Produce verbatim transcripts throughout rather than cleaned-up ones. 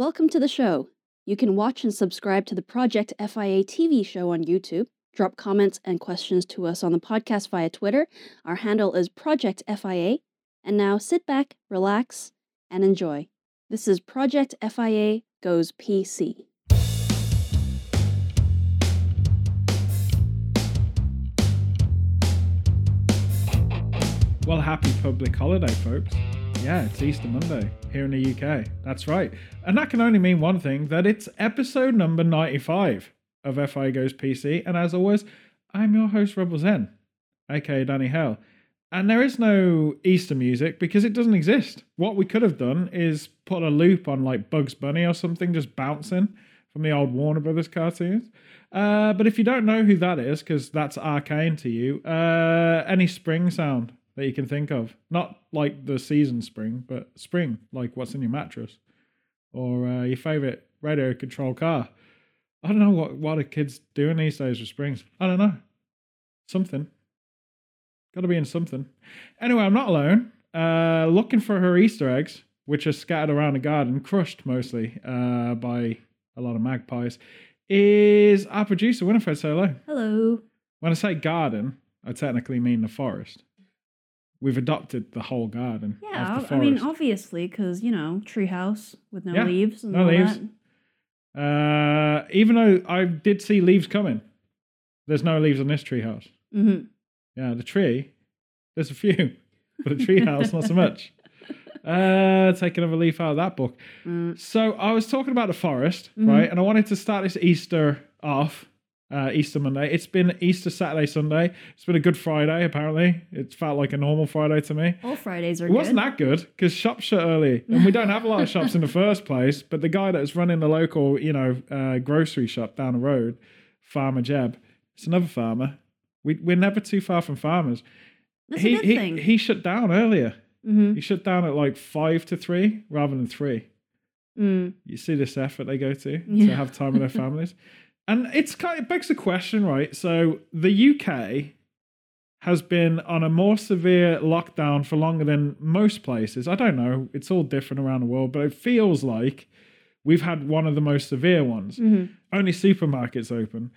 Welcome to the show. You can watch and subscribe to the Project F I A T V show on YouTube. Drop comments and questions to us on the podcast via Twitter. Our handle is Project F I A. And now sit back, relax, and enjoy. This is Project F I A Goes P C. Well, happy public holiday, folks. Yeah, it's Easter Monday here in the U K. That's right. And that can only mean one thing, that it's episode number ninety-five of F I A Goes P C. And as always, I'm your host, Rebel Zen, aka Danny Hell. And there is no Easter music because it doesn't exist. What we could have done is put a loop on like Bugs Bunny or something, just bouncing from the old Warner Brothers cartoons. Uh, but if you don't know who that is, because that's arcane to you, uh, any spring sound that you can think of. Not like the season spring, but spring, like what's in your mattress or uh, your favorite radio control car. I don't know what, what are kids doing these days with springs. I don't know. Something. Got to be in something. Anyway, I'm not alone. Uh, looking for her Easter eggs, which are scattered around the garden, crushed mostly uh, by a lot of magpies, is our producer, Winifred Solo. Hello. When I say garden, I technically mean the forest. We've adopted the whole garden. Yeah, as the I mean, obviously, because, you know, treehouse with no yeah, leaves and no all leaves. That. Uh, even though I did see leaves coming, there's no leaves on this treehouse. Mm-hmm. Yeah, the tree, there's a few, but the treehouse, not so much. Uh, take another leaf out of that book. Mm. So I was talking about the forest, mm-hmm. right? And I wanted to start this Easter off. Uh, Easter Monday. It's been Easter Saturday, Sunday. It's been a good Friday, apparently. It felt like a normal Friday to me. All Fridays are good. It wasn't that good because shops shut early. And we don't have a lot of shops in the first place. But the guy that was running the local, you know, uh, grocery shop down the road, Farmer Jeb, it's another farmer. We, we're never too far from farmers. That's he, a good he, thing. He shut down earlier. Mm-hmm. He shut down at like five to three rather than three. Mm. You see this effort they go to yeah. to have time with their families. And it's kind of, it begs the question, right? So the U K has been on a more severe lockdown for longer than most places. I don't know. It's all different around the world, but it feels like we've had one of the most severe ones. Mm-hmm. Only supermarkets open.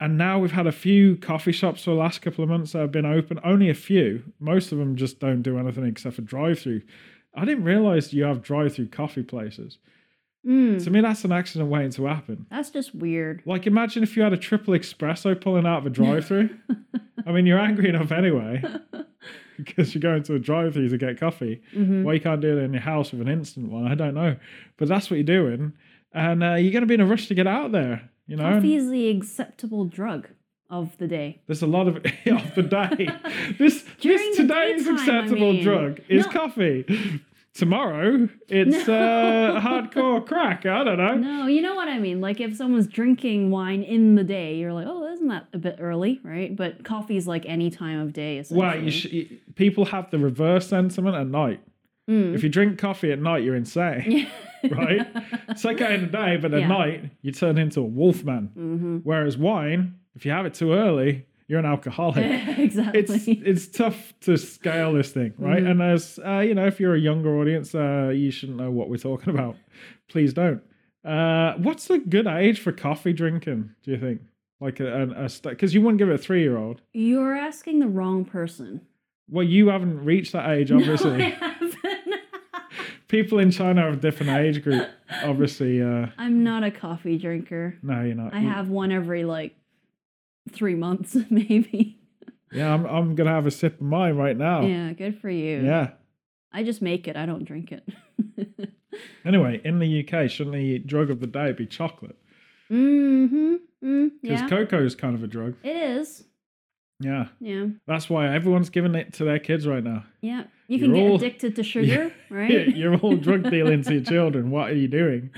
And now we've had a few coffee shops for the last couple of months that have been open. Only a few. Most of them just don't do anything except for drive-through. I didn't realize you have drive-through coffee places. Mm. To me, that's an accident waiting to happen. That's just weird. Like, imagine if you had a triple espresso pulling out of a drive-thru. I mean, you're angry enough anyway because you're going to a drive-thru to get coffee. Mm-hmm. Well, you can't do it in your house with an instant one. I don't know. But that's what you're doing. And uh, you're going to be in a rush to get out there, you know? Coffee is the acceptable drug of the day. There's a lot of... of the day. this During this today's daytime, acceptable I mean, drug is no. coffee. Tomorrow, it's no. uh, hardcore crack. I don't know. No, you know what I mean. Like, if someone's drinking wine in the day, you're like, oh, isn't that a bit early, right? But coffee's like any time of day, essentially. Well, you sh- you, people have the reverse sentiment at night. Mm. If you drink coffee at night, you're insane, right? It's okay in the day, but at yeah. night, you turn into a wolfman. Mm-hmm. Whereas wine, if you have it too early... You're an alcoholic. Exactly. It's it's tough to scale this thing, right? Mm-hmm. And as uh, you know, if you're a younger audience, uh, you shouldn't know what we're talking about. Please don't. Uh, what's the good age for coffee drinking? Do you think? Like a because a, a, you wouldn't give it a three-year-old. You're asking the wrong person. Well, you haven't reached that age, obviously. No, I haven't. People in China have a different age group, obviously. Uh, I'm not a coffee drinker. No, you're not. I you, have one every like. Three months, maybe. Yeah, I'm I'm going to have a sip of mine right now. Yeah, good for you. Yeah. I just make it. I don't drink it. Anyway, in the U K, shouldn't the drug of the day be chocolate? Mm-hmm. Mm, yeah. Because cocoa is kind of a drug. It is. Yeah. Yeah. That's why everyone's giving it to their kids right now. Yeah. You can you're get all, addicted to sugar, yeah, right? You're all drug dealing to your children. What are you doing?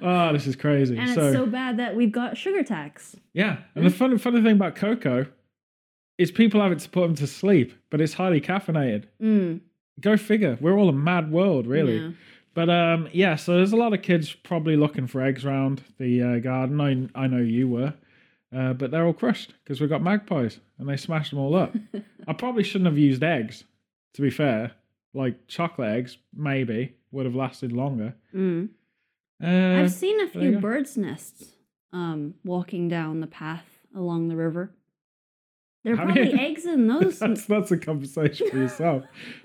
Oh, this is crazy. And so, it's so bad that we've got sugar tax. Yeah. And the funny, funny thing about cocoa is people have it to put them to sleep, but it's highly caffeinated. Mm. Go figure. We're all a mad world, really. Yeah. But um, yeah, so there's a lot of kids probably looking for eggs around the uh, garden. I, I know you were. Uh, but they're all crushed because we've got magpies and they smashed them all up. I probably shouldn't have used eggs, to be fair. Like chocolate eggs, maybe, would have lasted longer. Mm. Uh, I've seen a few birds' nests um, walking down the path along the river. There are I probably mean, eggs in those. That's that's a conversation for yourself.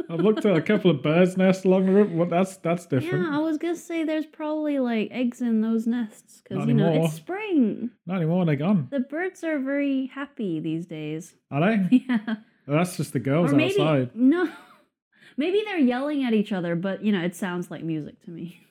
I've looked at a couple of birds' nests along the river. Well, that's that's different. Yeah, I was gonna say there's probably like eggs in those nests because you know it's spring. Not anymore. They're gone. The birds are very happy these days. Are they? Yeah. Well, that's just the girls or maybe, outside. No, maybe they're yelling at each other, but you know it sounds like music to me.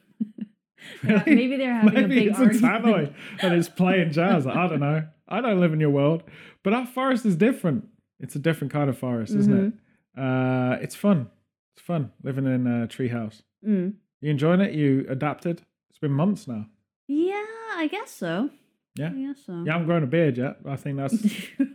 Really? Yeah, maybe they're having maybe a big it's argument. A tannoy and it's playing jazz. I don't know. I don't live in your world. But our forest is different. It's a different kind of forest, mm-hmm. isn't it? Uh, it's fun. It's fun living in a treehouse. Mm. You enjoying it? You adapted? It's been months now. Yeah, I guess so. Yeah? I guess so. Yeah, I haven't grown a beard yet. I think that's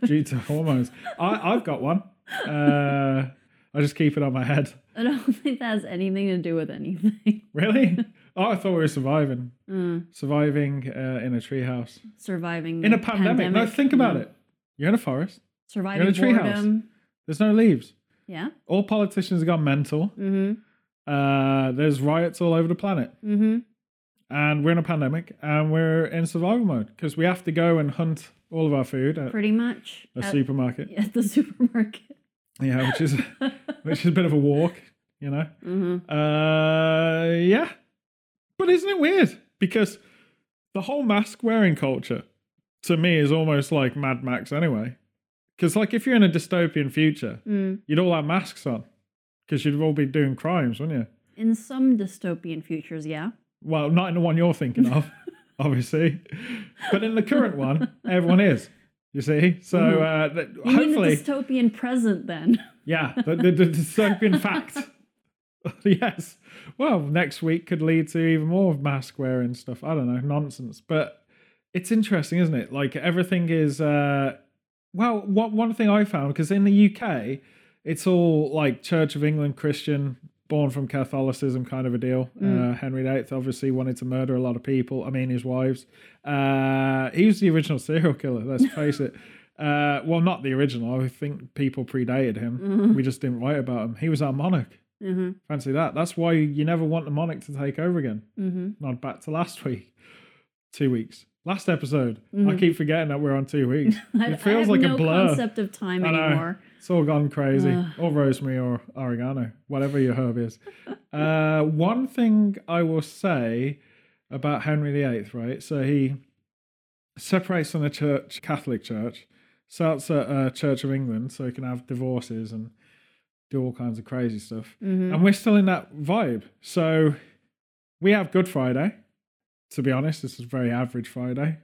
due to hormones. I, I've got one. Uh, I just keep it on my head. I don't think that has anything to do with anything. Really? Oh, I thought we were surviving. Mm. Surviving uh, in a treehouse. Surviving in a pandemic. pandemic. No, think about mm. it. You're in a forest. Surviving You're in a treehouse. There's no leaves. Yeah. All politicians have gone mental. Mm-hmm. Uh, there's riots all over the planet. Mm-hmm. And we're in a pandemic and we're in survival mode because we have to go and hunt all of our food. At Pretty much. A at, supermarket. At the supermarket. Yeah, which is, which is a bit of a walk, you know. Mm-hmm. Uh, yeah. But isn't it weird? Because the whole mask wearing culture to me is almost like Mad Max anyway. Because like if you're in a dystopian future, mm. you'd all have masks on because you'd all be doing crimes, wouldn't you? In some dystopian futures, yeah. Well, not in the one you're thinking of, obviously. But in the current one, everyone is. You see? So mm-hmm. uh, th- you hopefully... You mean the dystopian present then? Yeah, the, the, the dystopian fact. Yes. Well, next week could lead to even more mask wearing stuff. I don't know, nonsense. But it's interesting, isn't it? Like everything is, uh, well, what, one thing I found, because in the U K, it's all like Church of England, Christian, born from Catholicism kind of a deal. Mm. Uh, Henry the Eighth obviously wanted to murder a lot of people. I mean, his wives. Uh, he was the original serial killer, let's face it. Uh, well, not the original. I think people predated him. Mm-hmm. We just didn't write about him. He was our monarch. Mm-hmm. Fancy that. That's why you never want the monarch to take over again. Mm-hmm. Not back to last week, two weeks, last episode. Mm-hmm. I keep forgetting that we're on two weeks. I, it feels I have like no a blur. Concept of time anymore. It's all gone crazy. Ugh. Or rosemary or oregano, whatever your herb is. uh, one thing I will say about Henry the Eighth, right? So he separates from the church, Catholic Church, starts at uh, Church of England, so he can have divorces and do all kinds of crazy stuff. Mm-hmm. And we're still in that vibe. So we have Good Friday. To be honest, this is a very average Friday.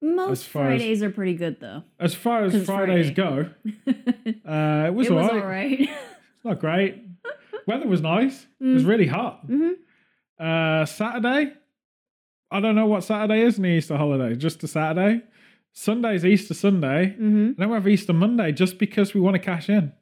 Most Fridays as, are pretty good though. As far as Fridays Friday. go, uh, it was all right. It was all right. It's not great. Weather was nice. Mm. It was really hot. Mm-hmm. Uh, Saturday, I don't know what Saturday is in the Easter holiday, just a Saturday. Sunday's Easter Sunday. Mm-hmm. Then we have Easter Monday just because we want to cash in.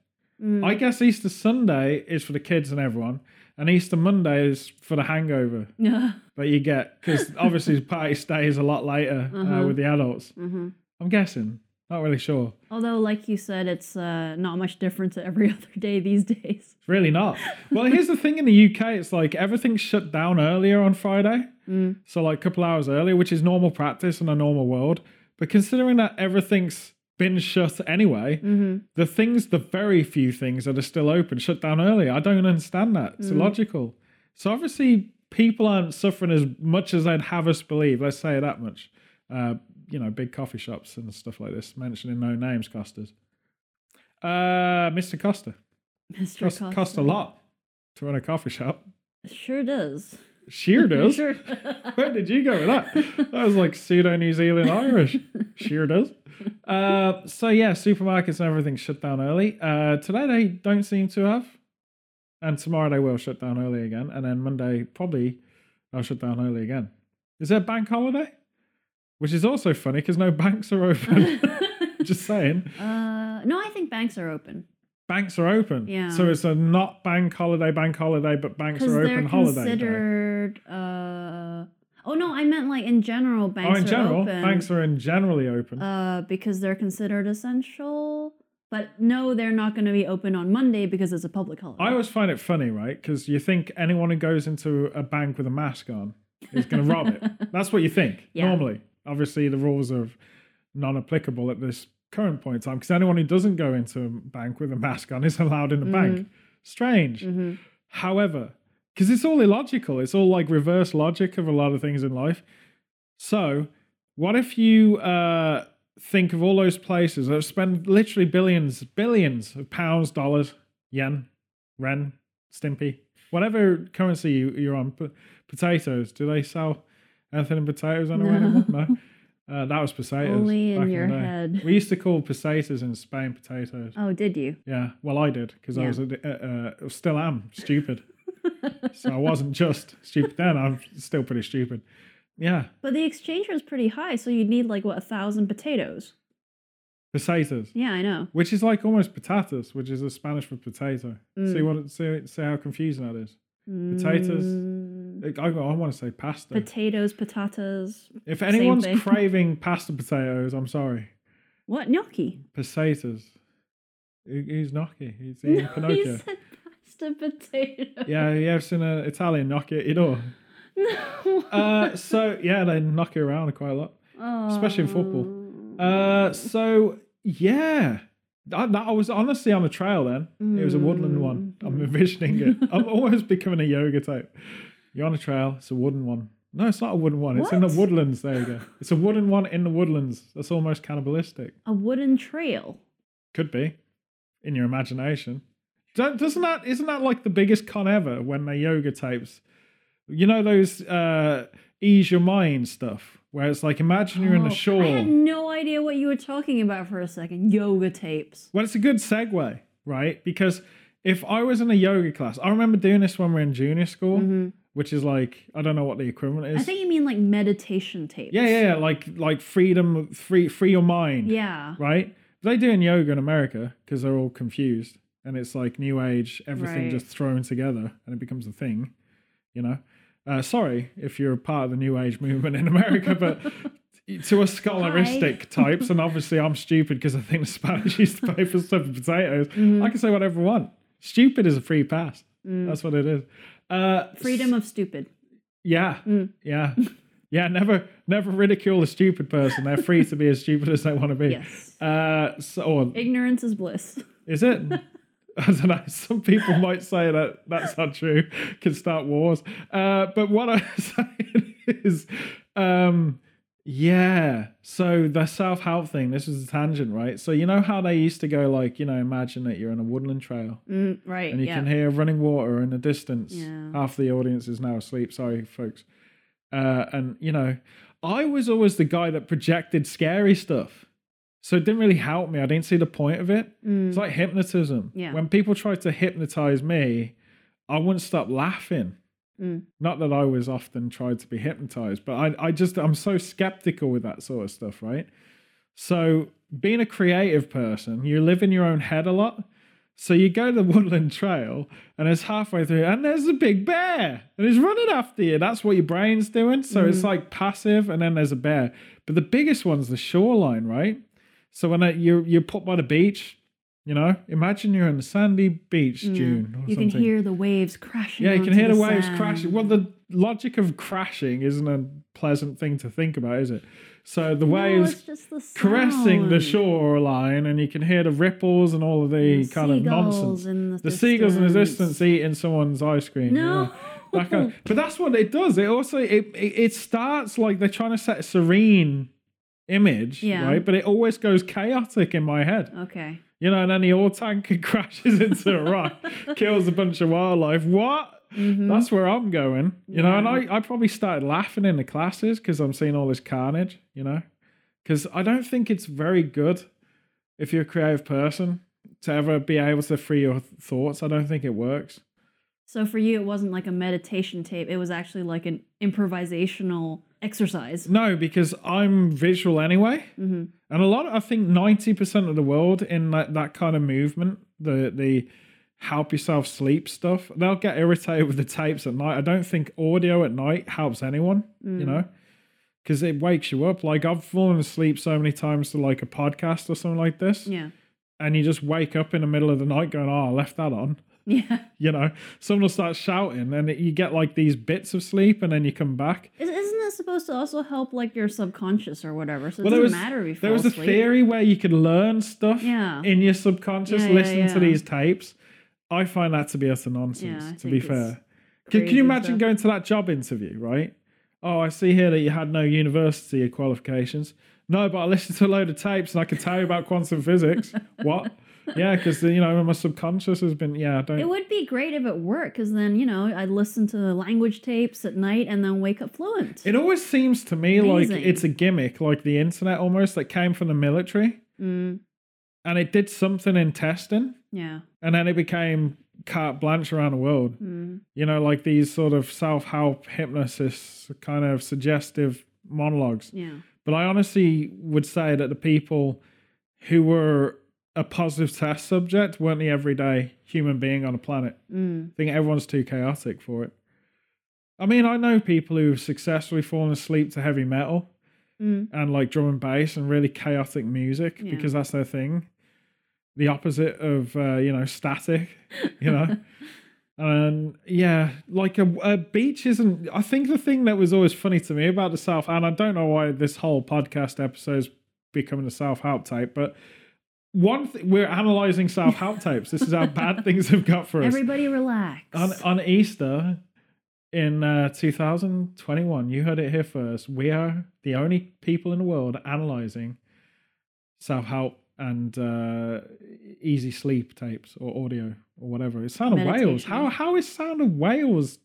Mm. I guess Easter Sunday is for the kids and everyone, and Easter Monday is for the hangover that you get, because obviously party stays a lot later uh-huh. uh, with the adults. Mm-hmm. I'm guessing. Not really sure. Although, like you said, it's uh, not much different to every other day these days. It's really not. Well, here's the thing in the U K. It's like everything's shut down earlier on Friday. Mm. So like a couple hours earlier, which is normal practice in a normal world. But considering that everything's been shut anyway, mm-hmm. the things, the very few things that are still open shut down earlier. I don't understand that. It's mm-hmm. illogical. So obviously people aren't suffering as much as they'd have us believe. Let's say that much. Uh, you know, big coffee shops and stuff like this, mentioning no names, Costas. Uh, Mister Costa. Mister Costa. Cost, cost a lot to run a coffee shop. Sure does. Sure does? Sure. Where did you go with that? That was like pseudo-New Zealand Irish. Sure does. Uh, so yeah, supermarkets and everything shut down early. Uh, today they don't seem to have. And tomorrow they will shut down early again. And then Monday probably they'll shut down early again. Is there a bank holiday? Which is also funny because no banks are open. Just saying. Uh, no, I think banks are open. Banks are open. Yeah. So it's a not bank holiday, bank holiday, but banks are open holiday. Because they're considered... Uh, oh, no, I meant like in general banks are open. Oh, in general? Open, banks are in generally open. Uh, because they're considered essential. But no, they're not going to be open on Monday because it's a public holiday. I always find it funny, right? Because you think anyone who goes into a bank with a mask on is going to rob it. That's what you think, yeah. normally. Obviously, the rules are non-applicable at this current point in time, because anyone who doesn't go into a bank with a mask on is allowed in the mm-hmm. bank. Strange. Mm-hmm. However, because it's all illogical. It's all like reverse logic of a lot of things in life. So what if you uh, think of all those places that have spent literally billions, billions of pounds, dollars, yen, ren, stimpy, whatever currency you, you're on. P- potatoes, do they sell anything in potatoes anywhere? No. no? Uh, that was pesetas. Only in your head. We used to call pesetas in Spain potatoes. Oh, did you? Yeah. Well, I did, because yeah. I was uh, uh, still am stupid. So I wasn't just stupid then. I'm still pretty stupid. Yeah. But the exchange was pretty high, so you'd need like, what, a thousand potatoes? Pesetas. Yeah, I know. Which is like almost patatas, which is the Spanish for potato. Mm. See what? See, see how confusing that is. Potatoes. Mm. I, I want to say pasta. Potatoes, patatas. If anyone's craving pasta potatoes, I'm sorry. What? Gnocchi? Pesetas. Who's gnocchi? He's eating no, Pinocchio. You said pasta potatoes. Yeah, you ever seen an Italian gnocchi at your door? No. Uh, so, yeah, they knock it around quite a lot. Oh. Especially in football. Uh, so, yeah. I, I was honestly on the trail then. Mm. It was a woodland one. I'm envisioning it. I'm almost becoming a yoga type. You're on a trail. It's a wooden one. No, it's not a wooden one. What? It's in the woodlands. There you go. It's a wooden one in the woodlands. That's almost cannibalistic. A wooden trail? Could be. In your imagination. Doesn't that, isn't that like the biggest con ever when they yoga tapes? You know those uh, ease your mind stuff? Where it's like, imagine you're oh, in a shore. I had no idea what you were talking about for a second. Yoga tapes. Well, it's a good segue, right? Because if I was in a yoga class, I remember doing this when we were in junior school, mm-hmm. which is like, I don't know what the equivalent is. I think you mean like meditation tapes. Yeah, yeah, yeah. Like, like freedom, free free your mind. Yeah. Right? They do in yoga in America because they're all confused. And it's like new age, everything right. just thrown together and it becomes a thing, you know? Uh, sorry if you're a part of the New Age movement in America, but to us scholaristic Hi. types, and obviously I'm stupid because I think the Spanish used to pay for stuff and potatoes, mm. I can say whatever I want. Stupid is a free pass. Mm. That's what it is. Uh, Freedom of stupid. Yeah. Mm. Yeah. Yeah, never never ridicule a stupid person. They're free to be as stupid as they want to be. Yes. Uh, so, or, ignorance is bliss. Is it? I don't know, some people might say that that's not true, can start wars. Uh, but what I'm saying is, um, yeah, so the self-help thing, this is a tangent, right? So you know how they used to go like, you know, imagine that you're on a woodland trail. Mm, right, And you yeah. can hear running water in the distance. Yeah. Half the audience is now asleep, sorry folks. Uh, and, you know, I was always the guy that projected scary stuff. So it didn't really help me. I didn't see the point of it. Mm. It's like hypnotism. Yeah. When people tried to hypnotize me, I wouldn't stop laughing. Mm. Not that I was often tried to be hypnotized, but I, I just, I'm so skeptical with that sort of stuff, right? So being a creative person, you live in your own head a lot. So you go to the woodland trail and it's halfway through and there's a big bear and it's running after you. That's what your brain's doing. So mm. it's like passive and then there's a bear. But the biggest one's the shoreline, right? So when I, you're, you're put by the beach, you know, imagine you're on a sandy beach mm. dune or you something. You can hear the waves crashing. Yeah, you can hear the, the waves sand. crashing. Well, the logic of crashing isn't a pleasant thing to think about, is it? So the no, waves the caressing the shoreline and you can hear the ripples and all of the, the kind of nonsense. The, the seagulls in the distance eating someone's ice cream. No. You know? That kind of, but that's what it does. It also, it, it, it starts like they're trying to set a serene image, yeah. right? But it always goes chaotic in my head. Okay. You know, and then the oil tanker crashes into a rock, kills a bunch of wildlife. What? Mm-hmm. That's where I'm going. You yeah. know, and I, I probably started laughing in the classes because I'm seeing all this carnage, you know? Because I don't think it's very good if you're a creative person to ever be able to free your thoughts. I don't think it works. So for you, it wasn't like a meditation tape. It was actually like an improvisational exercise. No, because I'm visual anyway. Mm-hmm. And a lot of, I think ninety percent of the world in that, that kind of movement, the the help yourself sleep stuff, they'll get irritated with the tapes at night. I don't think audio at night helps anyone, mm. you know, because it wakes you up. Like I've fallen asleep so many times to like a podcast or something like this. Yeah. And you just wake up in the middle of the night going, oh, I left that on. Yeah. You know, someone will start shouting and you get like these bits of sleep and then you come back. Isn't that supposed to also help like your subconscious or whatever? So it well, doesn't was, matter if you fall asleep. There was a theory where you could learn stuff yeah. in your subconscious, yeah, yeah, listen yeah. to these tapes. I find that to be utter nonsense, yeah, to be fair. Can, can you imagine stuff. going to that job interview, right? Oh, I see here that you had no university qualifications. No, but I listened to a load of tapes and I can tell you about quantum physics. What? Yeah, because, you know, my subconscious has been, yeah, I don't... It would be great if it worked, because then, you know, I'd listen to the language tapes at night and then wake up fluent. It always seems to me Amazing. like it's a gimmick, like the internet almost, that came from the military. Mm. And it did something in testing. Yeah. And then it became carte blanche around the world. Mm. You know, like these sort of self-help hypnosis kind of suggestive monologues. Yeah. But I honestly would say that the people who were a positive test subject weren't the everyday human being on the planet. Mm. I think everyone's too chaotic for it. I mean, I know people who've successfully fallen asleep to heavy metal mm. and like drum and bass and really chaotic music yeah. because that's their thing. The opposite of, uh, you know, static, you know. And yeah, like a, a beach isn't... I think the thing that was always funny to me about the South, and I don't know why this whole podcast episode is becoming a self-help tape, but one th- we're analysing self-help tapes. This is how bad things have got for us. Everybody relax. On, on Easter in uh, two thousand twenty-one, you heard it here first, we are the only people in the world analysing self-help and uh, easy sleep tapes or audio or whatever. It's Sound Meditation. of Wales. How How is Sound of Wales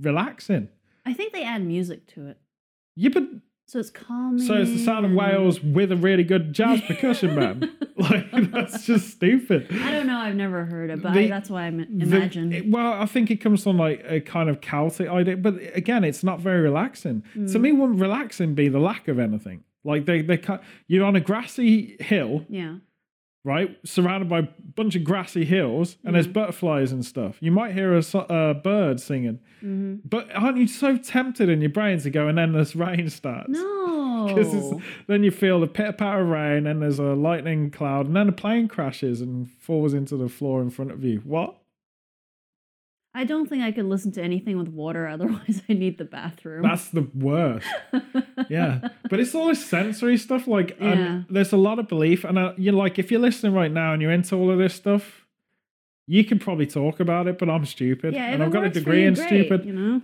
relaxing? I think they add music to it. Yeah, but... So it's calming. So it's the Sound of Wales with a really good jazz percussion band. Like, that's just stupid. I don't know. I've never heard it, but the, I, that's why I imagine. The, well, I think it comes from like a kind of Celtic idea. But again, it's not very relaxing. Mm. To me, wouldn't relaxing be the lack of anything? Like they, they cut, you're on a grassy hill, yeah, right, surrounded by a bunch of grassy hills, and mm. there's butterflies and stuff. You might hear a, a bird singing, mm-hmm. but aren't you so tempted in your brain to go? And then this rain starts. No, because then you feel the pitter patter of rain, and there's a lightning cloud, and then a plane crashes and falls into the floor in front of you. What? I don't think I could listen to anything with water. Otherwise, I need the bathroom. That's the worst. Yeah. But it's all this sensory stuff. Like, yeah. um, there's a lot of belief. And uh, you're like, if you're listening right now and you're into all of this stuff, you can probably talk about it, but I'm stupid. Yeah, and I've got a degree in great, stupid. You know?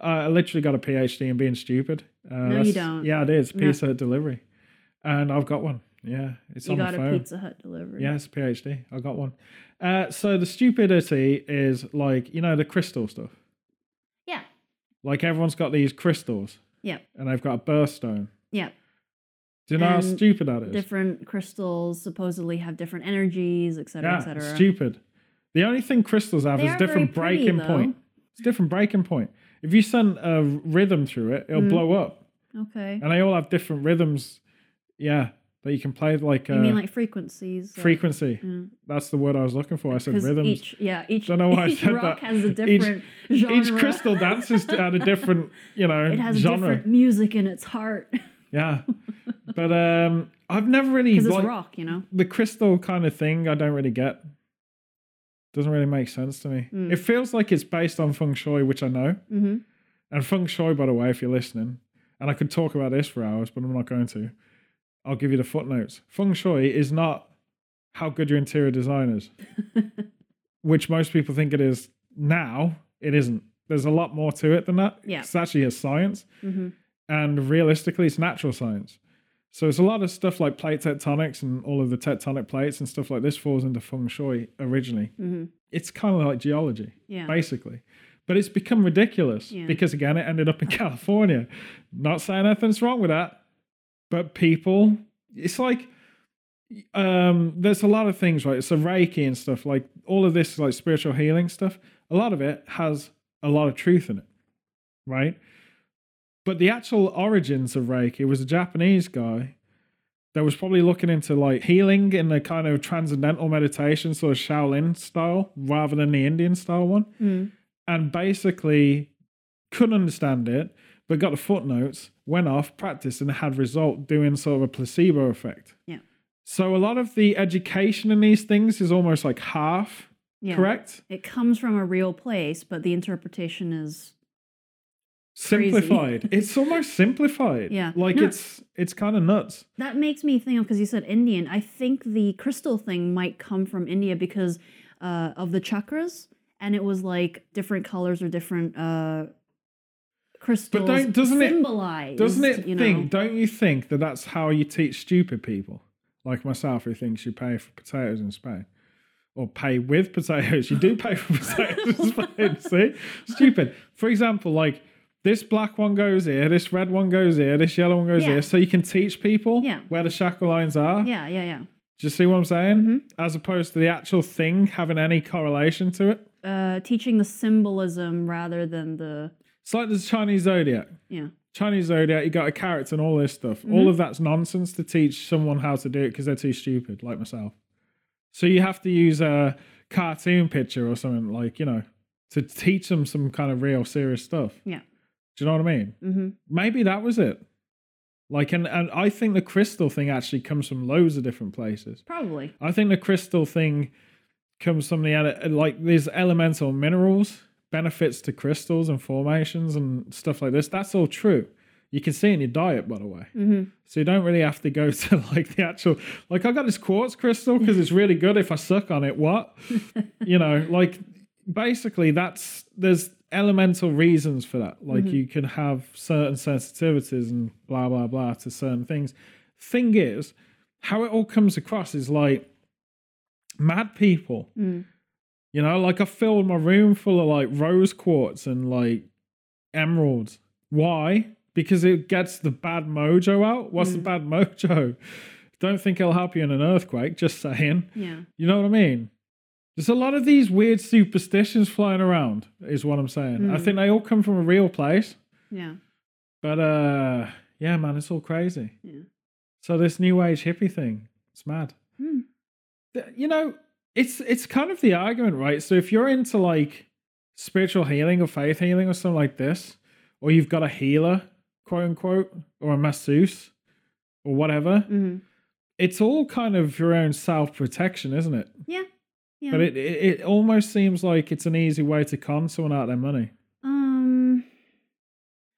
uh, I literally got a P H D in being stupid. Uh, no, you don't. Yeah, it is. Pizza no. Hut delivery. And I've got one. Yeah, it's you on the phone. You got a Pizza Hut delivery. Yeah, it's a P H D. I got one. Uh, so the stupidity is like, you know, the crystal stuff. Yeah. Like everyone's got these crystals. Yeah. And they've got a birthstone. Yeah. Do you know and how stupid that is? Different crystals supposedly have different energies, et cetera, yeah, et cetera. Stupid. The only thing crystals have they is different breaking pretty, point. It's different breaking point. If you send a rhythm through it, it'll mm. blow up. Okay. And they all have different rhythms. Yeah. That you can play like... Uh, you mean like frequencies? Frequency. Like, yeah. That's the word I was looking for. I said rhythms. Each, yeah, each, Don't know why each I said rock that. has a different each, genre. Each crystal dances at a different, you know, it has genre. different music in its heart. Yeah. But um, I've never really... Because it's rock, you know? The crystal kind of thing I don't really get. Doesn't really make sense to me. Mm. It feels like it's based on feng shui, which I know. Mm-hmm. And feng shui, by the way, if you're listening, and I could talk about this for hours, but I'm not going to. I'll give you the footnotes. Feng Shui is not how good your interior design is, which most people think it is now. It isn't. There's a lot more to it than that. Yeah. It's actually a science. Mm-hmm. And realistically, it's natural science. So it's a lot of stuff like plate tectonics and all of the tectonic plates and stuff like this falls into Feng Shui originally. Mm-hmm. It's kind of like geology, yeah. basically. But it's become ridiculous yeah. because, again, it ended up in California. Not saying anything's wrong with that. But people, it's like, um, there's a lot of things, right? It's a Reiki and stuff. Like all of this, like spiritual healing stuff. A lot of it has a lot of truth in it, right? But the actual origins of Reiki was a Japanese guy that was probably looking into like healing in the kind of transcendental meditation, sort of Shaolin style, rather than the Indian style one. Mm. And basically couldn't understand it, but got the footnotes, went off, practiced, and had result doing sort of a placebo effect. Yeah. So a lot of the education in these things is almost like half yeah. correct? It comes from a real place, but the interpretation is simplified. It's almost simplified. Yeah. Like, no, it's it's kind of nuts. That makes me think of, because you said Indian, I think the crystal thing might come from India because uh, of the chakras, and it was like different colors or different uh, crystals. But don't, doesn't it, doesn't it you think, know? Don't you think that that's how you teach stupid people? Like myself, who thinks you pay for potatoes in Spain. Or pay with potatoes. You do pay for potatoes in Spain, see? Stupid. For example, like, this black one goes here, this red one goes here, this yellow one goes yeah. here. So you can teach people yeah. where the chakra lines are. Yeah, yeah, yeah. Do you see what I'm saying? Mm-hmm. As opposed to the actual thing having any correlation to it. Uh, teaching the symbolism rather than the... It's like the Chinese zodiac. Yeah. Chinese zodiac, you got a carrot and all this stuff. Mm-hmm. All of that's nonsense to teach someone how to do it because they're too stupid, like myself. So you have to use a cartoon picture or something, like, you know, to teach them some kind of real serious stuff. Yeah. Do you know what I mean? Mm-hmm. Maybe that was it. Like, and, and I think the crystal thing actually comes from loads of different places. Probably. I think the crystal thing comes from the, like, there's elemental minerals. Benefits to crystals and formations and stuff like this. That's all true. You can see in your diet, by the way. Mm-hmm. So you don't really have to go to like the actual, like, I got this quartz crystal because it's really good. If I suck on it, what? You know, like, basically that's, there's elemental reasons for that. Like, mm-hmm. you can have certain sensitivities and blah, blah, blah to certain things. Thing is, how it all comes across is like mad people. Mm. You know, like, I filled my room full of like rose quartz and like emeralds. Why? Because it gets the bad mojo out. What's mm. the bad mojo? Don't think it'll help you in an earthquake. Just saying. Yeah. You know what I mean? There's a lot of these weird superstitions flying around is what I'm saying. Mm. I think they all come from a real place. Yeah. But uh, yeah, man, it's all crazy. Yeah. So this new age hippie thing, it's mad. Mm. You know, It's it's kind of the argument, right? So if you're into like spiritual healing or faith healing or something like this, or you've got a healer, quote unquote, or a masseuse or whatever, mm-hmm. it's all kind of your own self-protection, isn't it? Yeah. yeah. But it, it, it almost seems like it's an easy way to con someone out of their money. Um,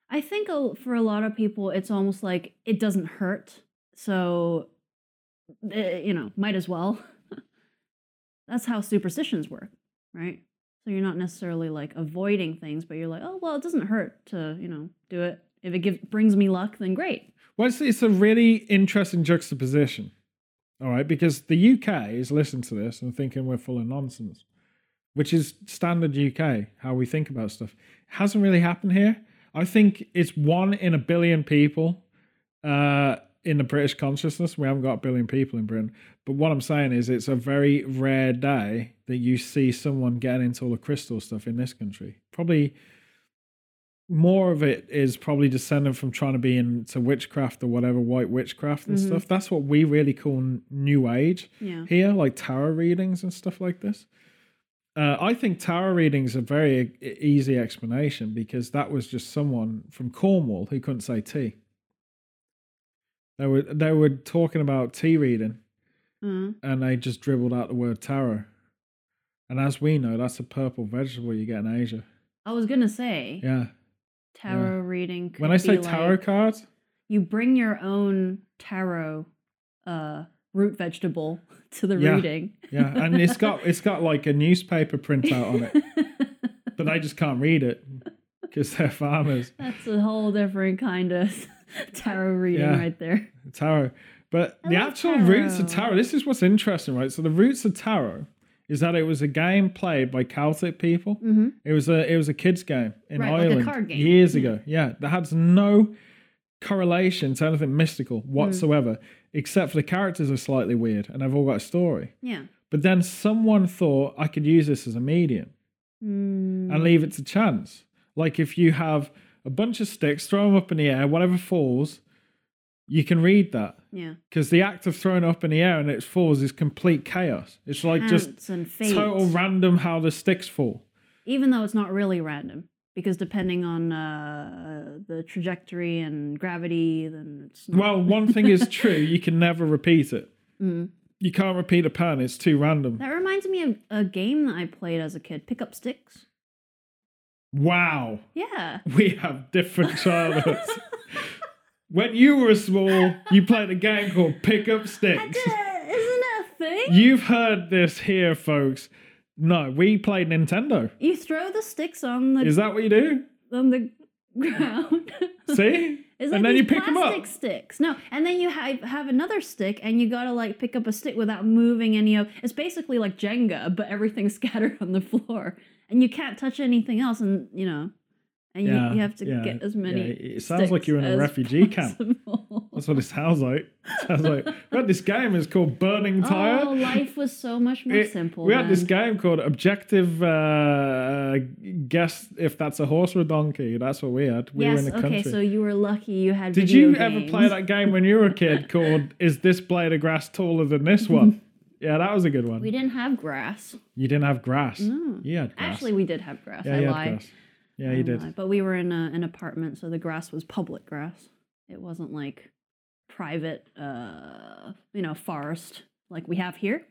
I think for a lot of people, it's almost like it doesn't hurt. So, you know, might as well. That's how superstitions work, right? So you're not necessarily like avoiding things, but you're like, oh, well, it doesn't hurt to, you know, do it. If it gives, brings me luck, then great. Well, it's, it's a really interesting juxtaposition, all right? Because the U K is listening to this and thinking we're full of nonsense, which is standard U K, how we think about stuff. It hasn't really happened here. I think it's one in a billion people uh, in the British consciousness. We haven't got a billion people in Britain. But what I'm saying is it's a very rare day that you see someone getting into all the crystal stuff in this country. Probably more of it is probably descended from trying to be into witchcraft or whatever, white witchcraft and mm-hmm. stuff. That's what we really call new age yeah. here, like tarot readings and stuff like this. Uh, I think tarot readings are very easy explanation because that was just someone from Cornwall who couldn't say tea. They were, they were talking about tea reading. Mm. And they just dribbled out the word taro. And as we know, that's a purple vegetable you get in Asia. I was going to say. Yeah. Tarot yeah. reading. Could when I say be tarot like, cards. You bring your own tarot uh, root vegetable to the yeah. reading. Yeah. And it's got it's got like a newspaper printout on it. But they just can't read it because they're farmers. That's a whole different kind of tarot reading yeah. right there. Tarot. But I the like actual tarot. roots of tarot, this is what's interesting, right? So the roots of tarot is that it was a game played by Celtic people. Mm-hmm. It was a it was a kids game in right, Ireland like a card game. years mm-hmm. ago. Yeah, that had no correlation to anything mystical whatsoever, mm. except for the characters are slightly weird and they've all got a story. Yeah. But then someone thought I could use this as a medium mm. and leave it to chance. Like if you have a bunch of sticks, throw them up in the air, whatever falls. You can read that. Yeah. Because the act of throwing it up in the air and it falls is complete chaos. It's like Ants just total random how the sticks fall. Even though it's not really random. Because depending on uh, the trajectory and gravity, then it's not... Well, one thing is true. You can never repeat it. Mm. You can't repeat a pattern. It's too random. That reminds me of a game that I played as a kid, Pick Up Sticks. Wow. Yeah. We have different childhoods. When you were small, you played a game called Pick Up Sticks. I did. Isn't that a thing? You've heard this here, folks. No, we played Nintendo. You throw the sticks on the... Is that what you do? On the ground. See? It's like and then you pick them up. Plastic sticks. No, and then you have, have another stick, and you gotta like pick up a stick without moving any of. It's basically like Jenga, but everything's scattered on the floor, and you can't touch anything else, and you know, and yeah, you, you have to yeah, get as many. Yeah. It sounds sticks like you're in a refugee possible. camp. That's what it sounds like. It sounds like we had this game. It's called Burning Tire. Oh, life was so much more it, simple. We then. had this game called Objective. Uh, guess if that's a horse or a donkey. That's what we had. We yes, were in the okay, country. So you were lucky. You had. Did video you games. ever play that game when you were a kid? Called Is this blade of grass taller than this one? Yeah, that was a good one. We didn't have grass. You didn't have grass. No. You had grass. Actually, we did have grass. Yeah, I you lied. Had grass. Yeah, I you did. Lie. But we were in a, an apartment, so the grass was public grass. It wasn't like private, uh, you know, forest like we have here.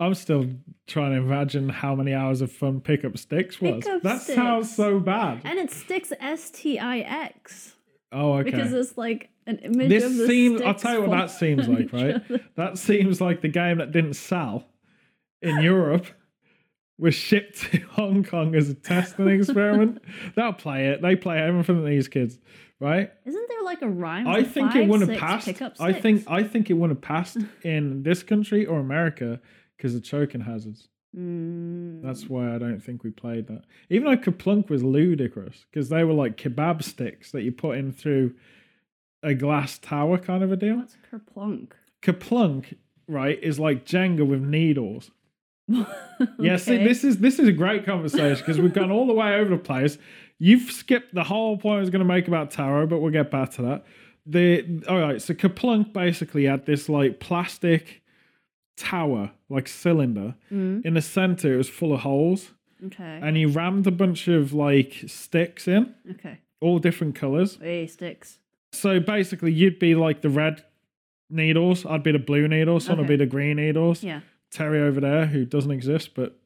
I'm still trying to imagine how many hours of fun Pick Up Sticks was. Pick up that sticks. Sounds so bad. And it sticks S T I X. Oh, okay. Because it's like an image this of the seems, I'll tell you what that seems like, right? That seems like the game that didn't sell in Europe was shipped to Hong Kong as a test and experiment. They'll play it. They play everything that these kids, right? Isn't there like a rhyme? I think five, it wouldn't have passed. I think I think it wouldn't have passed in this country or America because of choking hazards. Mm. That's why I don't think we played that. Even though Kaplunk was ludicrous because they were like kebab sticks that you put in through a glass tower kind of a deal. What's Kaplunk? Kaplunk, right, is like Jenga with needles. Okay. Yeah, see, this is this is a great conversation because we've gone all the way over the place. You've skipped the whole point I was going to make about tarot, but we'll get back to that. The all right, so Kaplunk basically had this like plastic tower, like cylinder, mm. in the center. It was full of holes. Okay, and you rammed a bunch of like sticks in. Okay, all different colors. Hey, sticks. So basically, you'd be like the red needles. I'd be the blue needles. Someone okay. would be the green needles. Yeah. Terry over there, who doesn't exist but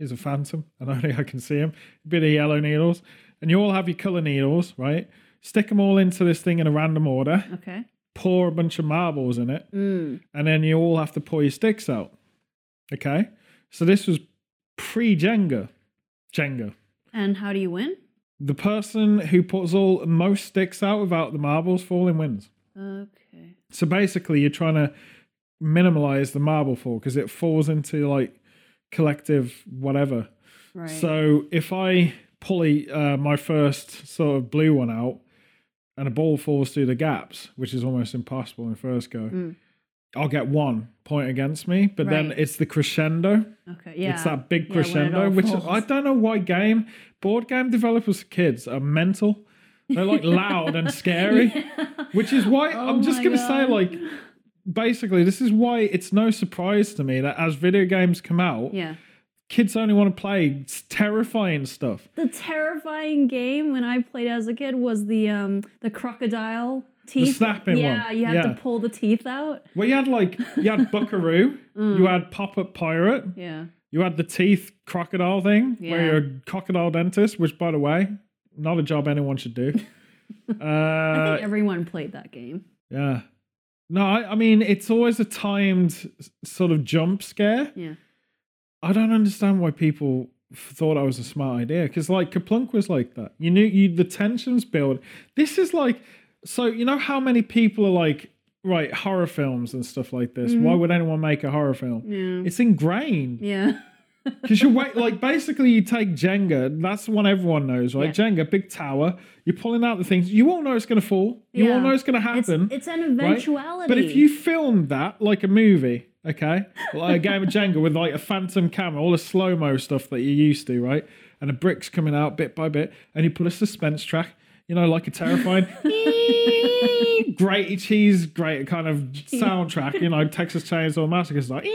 is a phantom, and only I can see him. A bit of yellow needles, and you all have your color needles, right? Stick them all into this thing in a random order. Okay. Pour a bunch of marbles in it, mm. and then you all have to pour your sticks out. Okay. So this was pre-Jenga. Jenga. And how do you win? The person who puts all most sticks out without the marbles falling wins. Okay. So basically, you're trying to minimalize the marble fall because it falls into like collective whatever. Right. So if I pull uh, my first sort of blue one out and a ball falls through the gaps, which is almost impossible in the first go, mm. I'll get one point against me. But right. then it's the crescendo. Okay. Yeah. It's that big crescendo, yeah, which falls. I don't know why game board game developers kids are mental. They're like loud and scary, yeah. which is why oh I'm just gonna God. say like. Basically, this is why it's no surprise to me that as video games come out, yeah. kids only want to play terrifying stuff. The terrifying game when I played as a kid was the um the crocodile teeth. The snapping yeah, one. You had yeah, you had to pull the teeth out. Well, you had like, you had Buckaroo, mm. you had Pop-Up Pirate, yeah, you had the teeth crocodile thing, yeah. where you're a crocodile dentist, which, by the way, not a job anyone should do. uh, I think everyone played that game. Yeah. No, I, I mean, it's always a timed sort of jump scare. Yeah. I don't understand why people thought that was a smart idea. Because, like, Kaplunk was like that. You knew you the tensions build. This is like... So, you know how many people are like, right, horror films and stuff like this. Mm-hmm. Why would anyone make a horror film? Yeah. It's ingrained. Yeah. Because you wait, like, basically you take Jenga. That's the one everyone knows, right? Yeah. Jenga, big tower. You're pulling out the things. You all know it's going to fall. You yeah. all know it's going to happen. It's, it's an eventuality. Right? But if you filmed that like a movie, okay? Like a game of Jenga with like a phantom camera, all the slow-mo stuff that you're used to, right? And the bricks coming out bit by bit. And you put a suspense track, you know, like a terrifying... Grated cheese, great kind of soundtrack, you know, Texas Chainsaw Massacre is like...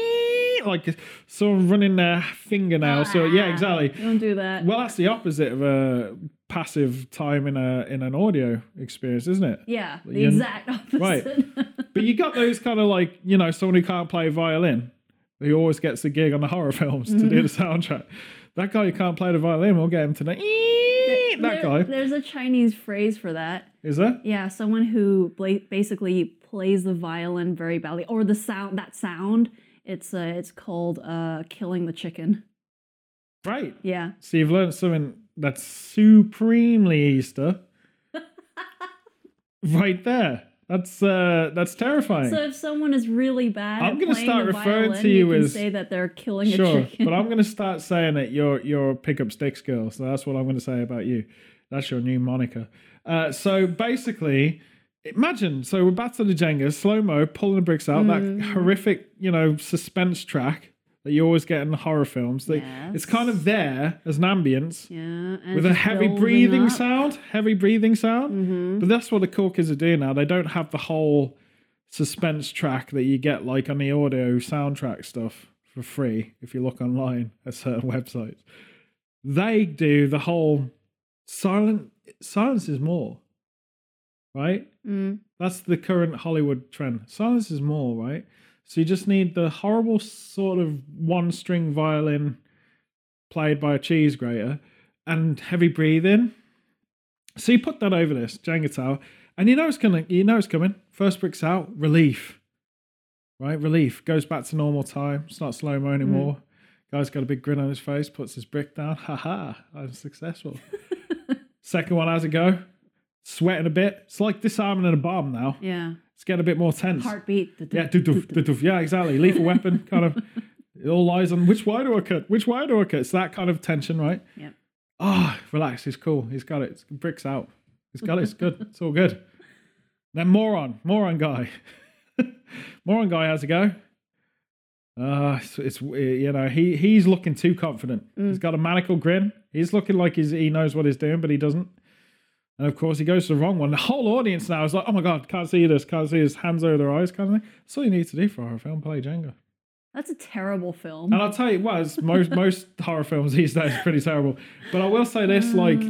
Like someone running their fingernail. Ah, so yeah, exactly. Don't do that. Well, that's the opposite of a passive time in a in an audio experience, isn't it? Yeah, the You're, exact opposite. Right. But you got those kind of like, you know, someone who can't play violin, who always gets a gig on the horror films to do the soundtrack. That guy who can't play the violin, we'll get him to the there, that guy. There's a Chinese phrase for that. Is there? Yeah, someone who basically plays the violin very badly, or the sound, that sound. It's uh, it's called uh, killing the chicken. Right. Yeah. So you've learned something that's supremely Easter. Right there. That's uh, that's terrifying. So if someone is really bad, I'm going to start referring violin, to you, you can as say that they're killing sure, a chicken. But I'm going to start saying that you're you're pick up sticks girl. So that's what I'm going to say about you. That's your new moniker. Uh, so basically, imagine. So we're back to the Jenga slow mo, pulling the bricks out. Mm. That horrific, you know, suspense track that you always get in horror films. They, yes. It's kind of there as an ambience, yeah, with a heavy breathing up. sound, heavy breathing sound. Mm-hmm. But that's what the cool kids are doing now. They don't have the whole suspense track that you get like on the audio soundtrack stuff for free if you look online at certain websites. They do the whole silent, silence is more, right? Mm. That's the current Hollywood trend. Silence is more, right? So you just need the horrible sort of one-string violin played by a cheese grater and heavy breathing. So you put that over this Jenga tower, and you know it's coming. You know it's coming. First brick's out, relief, right? Relief goes back to normal time. It's not slow mo anymore. Mm. Guy's got a big grin on his face, puts his brick down. Ha ha! I'm successful. Second one, how's it go? Sweating a bit. It's like disarming a bomb now. Yeah. It's getting a bit more tense. Heartbeat. Da-doof, yeah, da-doof, da-doof. Da-doof. Yeah, exactly. Lethal Weapon, kind of. It all lies on which wire do I cut? Which wire do I cut? It's that kind of tension, right? Yeah. Ah, oh, relax. It's cool. He's got it. It's bricks out. He's got it. It's good. It's all good. Then moron, moron guy, moron guy has a go. Ah, uh, it's, it's you know he he's looking too confident. Mm. He's got a manacled grin. He's looking like he's he knows what he's doing, but he doesn't. And of course, he goes to the wrong one. The whole audience now is like, oh my God, can't see this, can't see his hands over their eyes kind of thing. That's all you need to do for a horror film, play Jenga. That's a terrible film. And I'll tell you what, it's most, most horror films these days are pretty terrible. But I will say this, like,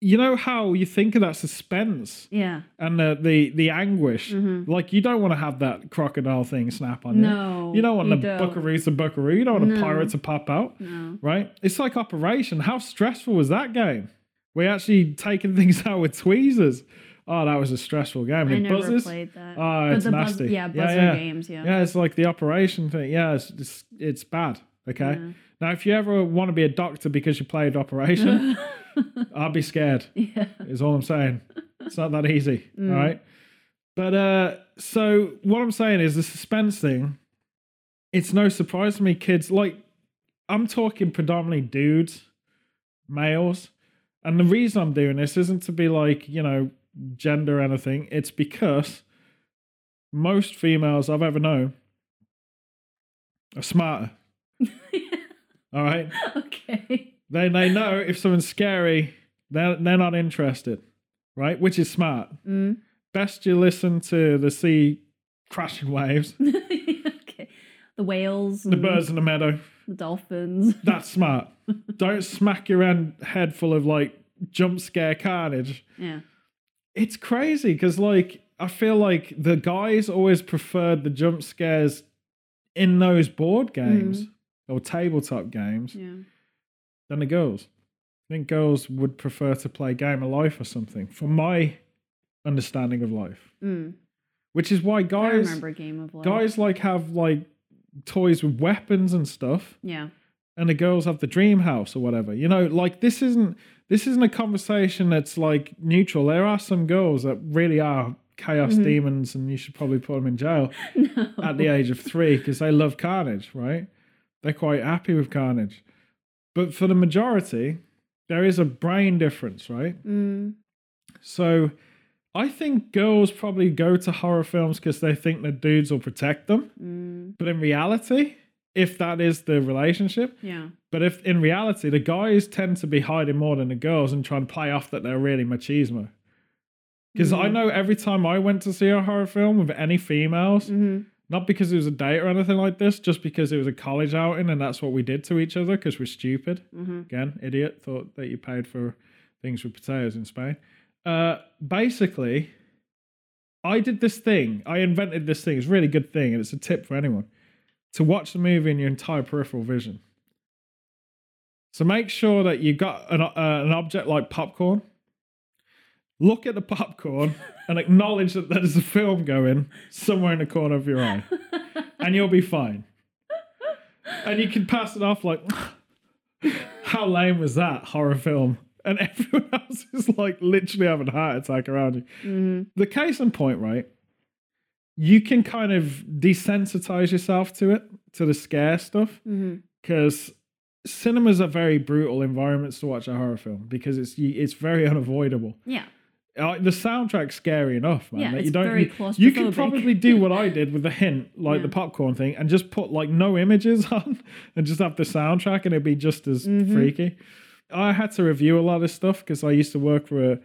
you know how you think of that suspense? Yeah. And the the, the anguish. Mm-hmm. Like, you don't want to have that crocodile thing snap on you. No. You don't want you the don't. buckaroo to buckaroo. You don't want no. a pirate to pop out. No. Right? It's like Operation. How stressful was that game? We actually taking things out with tweezers. Oh, that was a stressful game. I never buzzers. played that. Oh, but it's the nasty. Buzz, yeah, buzzer yeah, yeah. games, yeah. Yeah, it's like the Operation thing. Yeah, it's it's, it's bad, okay? Yeah. Now, if you ever want to be a doctor because you played Operation, I'd be scared, yeah. is all I'm saying. It's not that easy, mm. all right? But uh, so what I'm saying is the suspense thing, it's no surprise to me, kids. Like, I'm talking predominantly dudes, males. And the reason I'm doing this isn't to be like, you know, gender or anything. It's because most females I've ever known are smarter. yeah. All right? Okay. They, they know if something's scary, they're, they're not interested, right? Which is smart. Mm. Best you listen to the sea crashing waves. okay. The whales. The and birds in the meadow. The dolphins. That's smart. Don't smack your head full of like jump scare carnage. Yeah. It's crazy because like I feel like the guys always preferred the jump scares in those board games mm. or tabletop games yeah. than the girls. I think girls would prefer to play Game of Life or something from my understanding of life. Mm. Which is why guys I remember Game of Life. Guys like have like toys with weapons and stuff. Yeah. And the girls have the dream house or whatever. You know, like this isn't this isn't a conversation that's like neutral. There are some girls that really are chaos mm-hmm. demons and you should probably put them in jail no. at the age of three because they love carnage, right? They're quite happy with carnage. But for the majority, there is a brain difference, right? Mm. So I think girls probably go to horror films because they think the dudes will protect them. Mm. But in reality, if that is the relationship. Yeah. But if in reality, the guys tend to be hiding more than the girls and trying to play off that they're really machismo. Because mm-hmm. I know every time I went to see a horror film with any females, mm-hmm. not because it was a date or anything like this, just because it was a college outing and that's what we did to each other because we're stupid. Mm-hmm. Again, idiot, thought that you paid for things with potatoes in Spain. Uh, basically, I did this thing. I invented this thing. It's a really good thing, and it's a tip for anyone. To watch the movie in your entire peripheral vision. So make sure that you got an, uh, an object like popcorn. Look at the popcorn and acknowledge that there's a film going somewhere in the corner of your eye. And you'll be fine. And you can pass it off like, how lame was that horror film? And everyone else is like literally having a heart attack around you. Mm-hmm. The case in point, right? You can kind of desensitize yourself to it, to the scare stuff. Because mm-hmm. cinemas are very brutal environments to watch a horror film because it's it's very unavoidable. Yeah. Uh, the soundtrack's scary enough, man. Yeah, like, it's you don't, very claustrophobic. You can probably do what I did with the hint, like yeah. the popcorn thing, and just put like no images on and just have the soundtrack and it'd be just as mm-hmm. freaky. I had to review a lot of stuff because I used to work for a,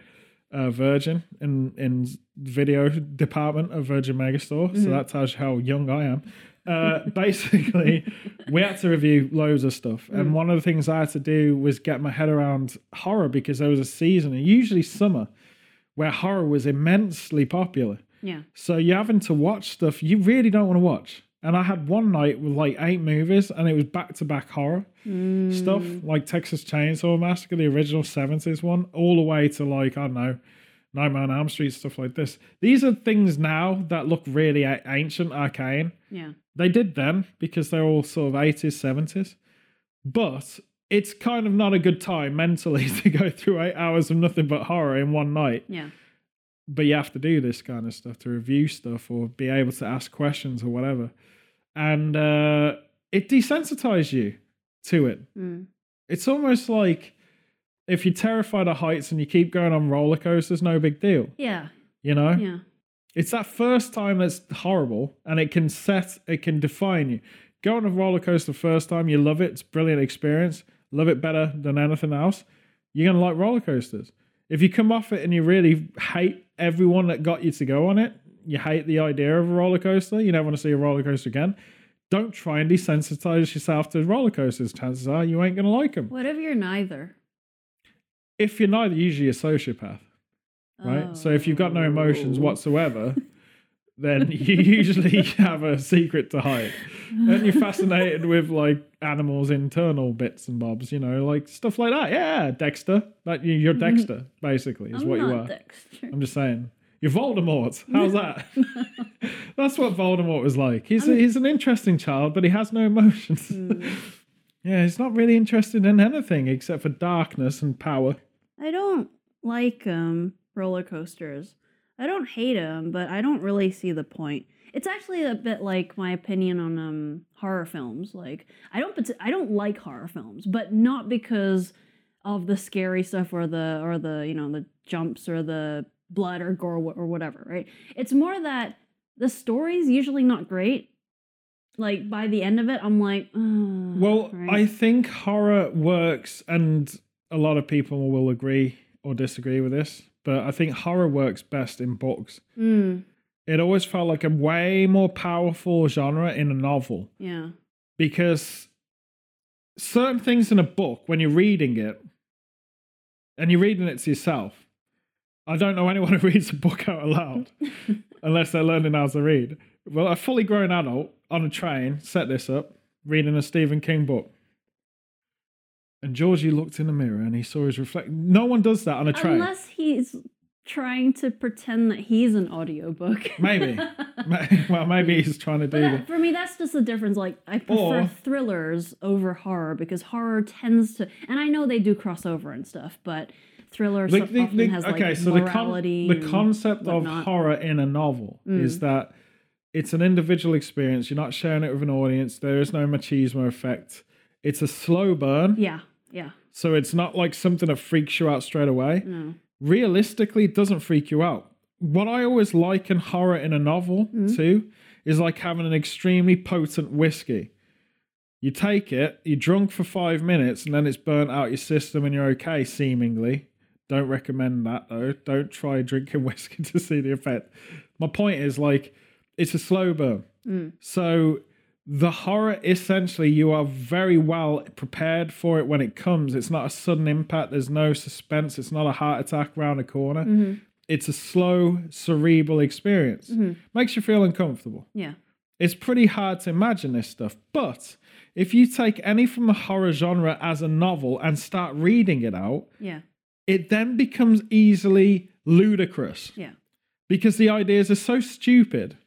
a Virgin in in video department of Virgin Megastore. Mm-hmm. So that tells you how young I am. Uh, basically, we had to review loads of stuff. And mm. one of the things I had to do was get my head around horror because there was a season, and usually summer, where horror was immensely popular. Yeah. So you're having to watch stuff you really don't want to watch. And I had one night with like eight movies, and it was back-to-back horror mm. stuff, like Texas Chainsaw Massacre, the original seventies one, all the way to like, I don't know, Nightmare on Elm Street, stuff like this. These are things now that look really ancient, arcane. Yeah. They did then because they're all sort of eighties, seventies. But it's kind of not a good time mentally to go through eight hours of nothing but horror in one night. Yeah. But you have to do this kind of stuff to review stuff or be able to ask questions or whatever. And uh, it desensitizes you to it. Mm. It's almost like if you're terrified of heights and you keep going on roller coasters, no big deal. Yeah. You know? Yeah. It's that first time that's horrible and it can set, it can define you. Go on a roller coaster first time, you love it. It's a brilliant experience. Love it better than anything else. You're going to like roller coasters. If you come off it and you really hate everyone that got you to go on it, you hate the idea of a roller coaster, you don't want to see a roller coaster again, don't try and desensitize yourself to roller coasters. Chances are you ain't going to like them. What if you're neither? If you're neither, usually a sociopath, right? Oh. So if you've got no emotions whatsoever, then you usually have a secret to hide. And you're fascinated with like animals' internal bits and bobs, you know, like stuff like that. Yeah, Dexter. Like you're Dexter, basically, is I'm what you are. Dexter. I'm just saying. You're Voldemort. How's that? That's what Voldemort was like. He's a, he's an interesting child, but he has no emotions. Mm. Yeah, he's not really interested in anything except for darkness and power. I don't like um, roller coasters. I don't hate them, but I don't really see the point. It's actually a bit like my opinion on um, horror films. Like I don't, I don't like horror films, but not because of the scary stuff or the or the you know the jumps or the blood or gore or whatever. Right? It's more that the story's usually not great. Like by the end of it, I'm like, ugh, well, right? I think horror works, and a lot of people will agree or disagree with this. But I think horror works best in books. Mm. It always felt like a way more powerful genre in a novel. Yeah. Because certain things in a book, when you're reading it, and you're reading it to yourself, I don't know anyone who reads a book out aloud unless they're learning how to read. Well, a fully grown adult on a train set this up, reading a Stephen King book. And Georgie looked in the mirror and he saw his reflection. No one does that on a train. Unless he's trying to pretend that he's an audiobook. Maybe. Well, maybe he's trying to do that, that. For me, that's just the difference. Like, I prefer or, thrillers over horror because horror tends to... And I know they do crossover and stuff, but thriller the, the, often the, has, okay, like, so morality. The, con- the concept of horror in a novel mm. is that it's an individual experience. You're not sharing it with an audience. There is no machismo effect. It's a slow burn. Yeah, yeah. So it's not like something that freaks you out straight away. No. Realistically, it doesn't freak you out. What I always like in horror in a novel, mm-hmm. too, is like having an extremely potent whiskey. You take it, you're drunk for five minutes, and then it's burnt out your system and you're okay, seemingly. Don't recommend that, though. Don't try drinking whiskey to see the effect. My point is, like, it's a slow burn. Mm. So... The horror, essentially, you are very well prepared for it when it comes. It's not a sudden impact. There's no suspense. It's not a heart attack around the corner. Mm-hmm. it's a slow, cerebral experience. Mm-hmm. Makes you feel uncomfortable. Yeah. It's pretty hard to imagine this stuff. But if you take any from the horror genre as a novel and start reading it out, yeah, it then becomes easily ludicrous. Yeah. Because the ideas are so stupid.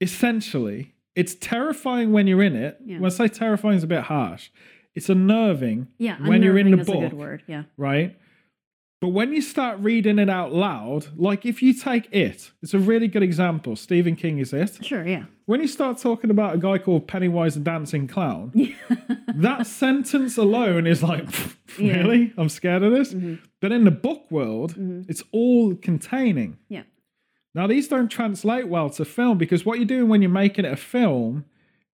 Essentially, it's terrifying when you're in it. Yeah. When I say terrifying is a bit harsh. It's unnerving, yeah, unnerving when you're in the is book. A good word, yeah. Right? But when you start reading it out loud, like if you take It, it's a really good example. Stephen King is It. Sure, yeah. When you start talking about a guy called Pennywise the Dancing Clown, yeah. that sentence alone is like, really? Yeah. I'm scared of this? Mm-hmm. But in the book world, mm-hmm. it's all containing. Yeah. Now, these don't translate well to film because what you're doing when you're making it a film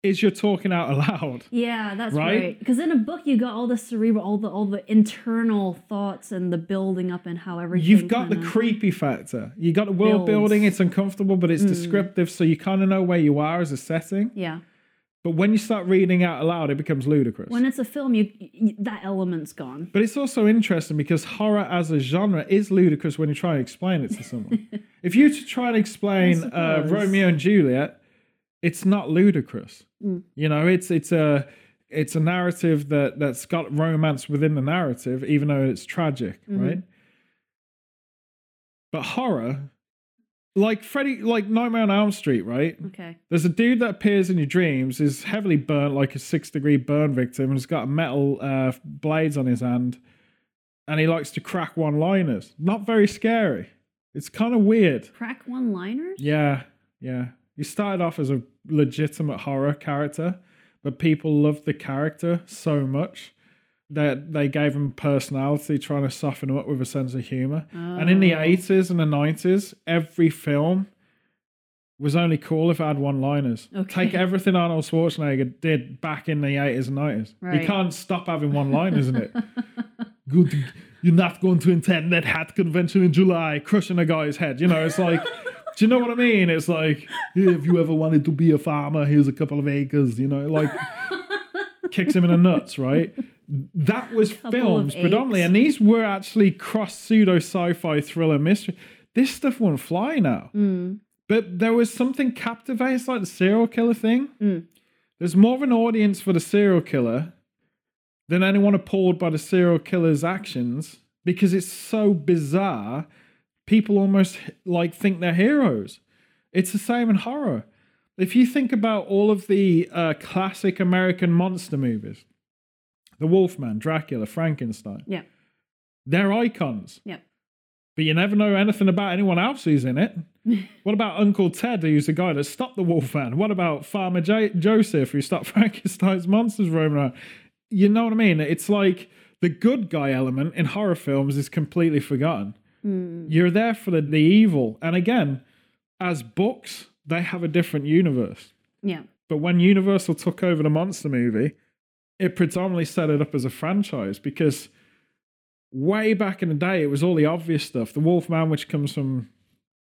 is you're talking out aloud. Yeah, that's right. Because right. in a book, you got all the cerebral, all the all the internal thoughts and the building up and how everything. You've got the creepy factor. You got the world builds. building. It's uncomfortable, but it's mm. descriptive, so you kind of know where you are as a setting. Yeah. But when you start reading out aloud, it becomes ludicrous. When it's a film, you, you that element's gone. But it's also interesting because horror as a genre is ludicrous when you try and explain it to someone. If you try and explain uh, Romeo and Juliet, it's not ludicrous, mm. you know. It's it's a it's a narrative that that's got romance within the narrative, even though it's tragic, mm-hmm. right? But horror, like Freddy, like Nightmare on Elm Street, right? Okay. There's a dude that appears in your dreams, is heavily burnt, like a six degree burn victim, and has got metal uh, blades on his hand, and he likes to crack one liners. Not very scary. It's kind of weird. Crack one liners? Yeah, yeah. He started off as a legitimate horror character, but people loved the character so much that they gave him personality, trying to soften him up with a sense of humor. Oh. And in the eighties and the nineties, every film was only cool if it had one-liners. Okay. Take everything Arnold Schwarzenegger did back in the eighties and nineties. Right. You can't stop having one-liners, isn't it? Good, you're not going to attend that hat convention in July, crushing a guy's head. You know, it's like... Do you know what I mean? It's like, if you ever wanted to be a farmer, here's a couple of acres, you know, like kicks him in the nuts, right? That was films predominantly. Apes. And these were actually cross pseudo sci-fi thriller mystery. This stuff wouldn't fly now. Mm. But there was something captivating. It's like the serial killer thing. Mm. There's more of an audience for the serial killer than anyone appalled by the serial killer's actions because it's so bizarre. People almost like think they're heroes. It's the same in horror. If you think about all of the uh, classic American monster movies, The Wolfman, Dracula, Frankenstein, yeah, they're icons. Yeah. But you never know anything about anyone else who's in it. What about Uncle Ted, who's the guy that stopped the Wolfman? What about Farmer J- Joseph, who stopped Frankenstein's monsters roaming around? You know what I mean? It's like the good guy element in horror films is completely forgotten. Mm. You're there for the, the evil. And again, as books, they have a different universe. Yeah. But when Universal took over the monster movie, it predominantly set it up as a franchise because way back in the day, it was all the obvious stuff. The Wolfman, which comes from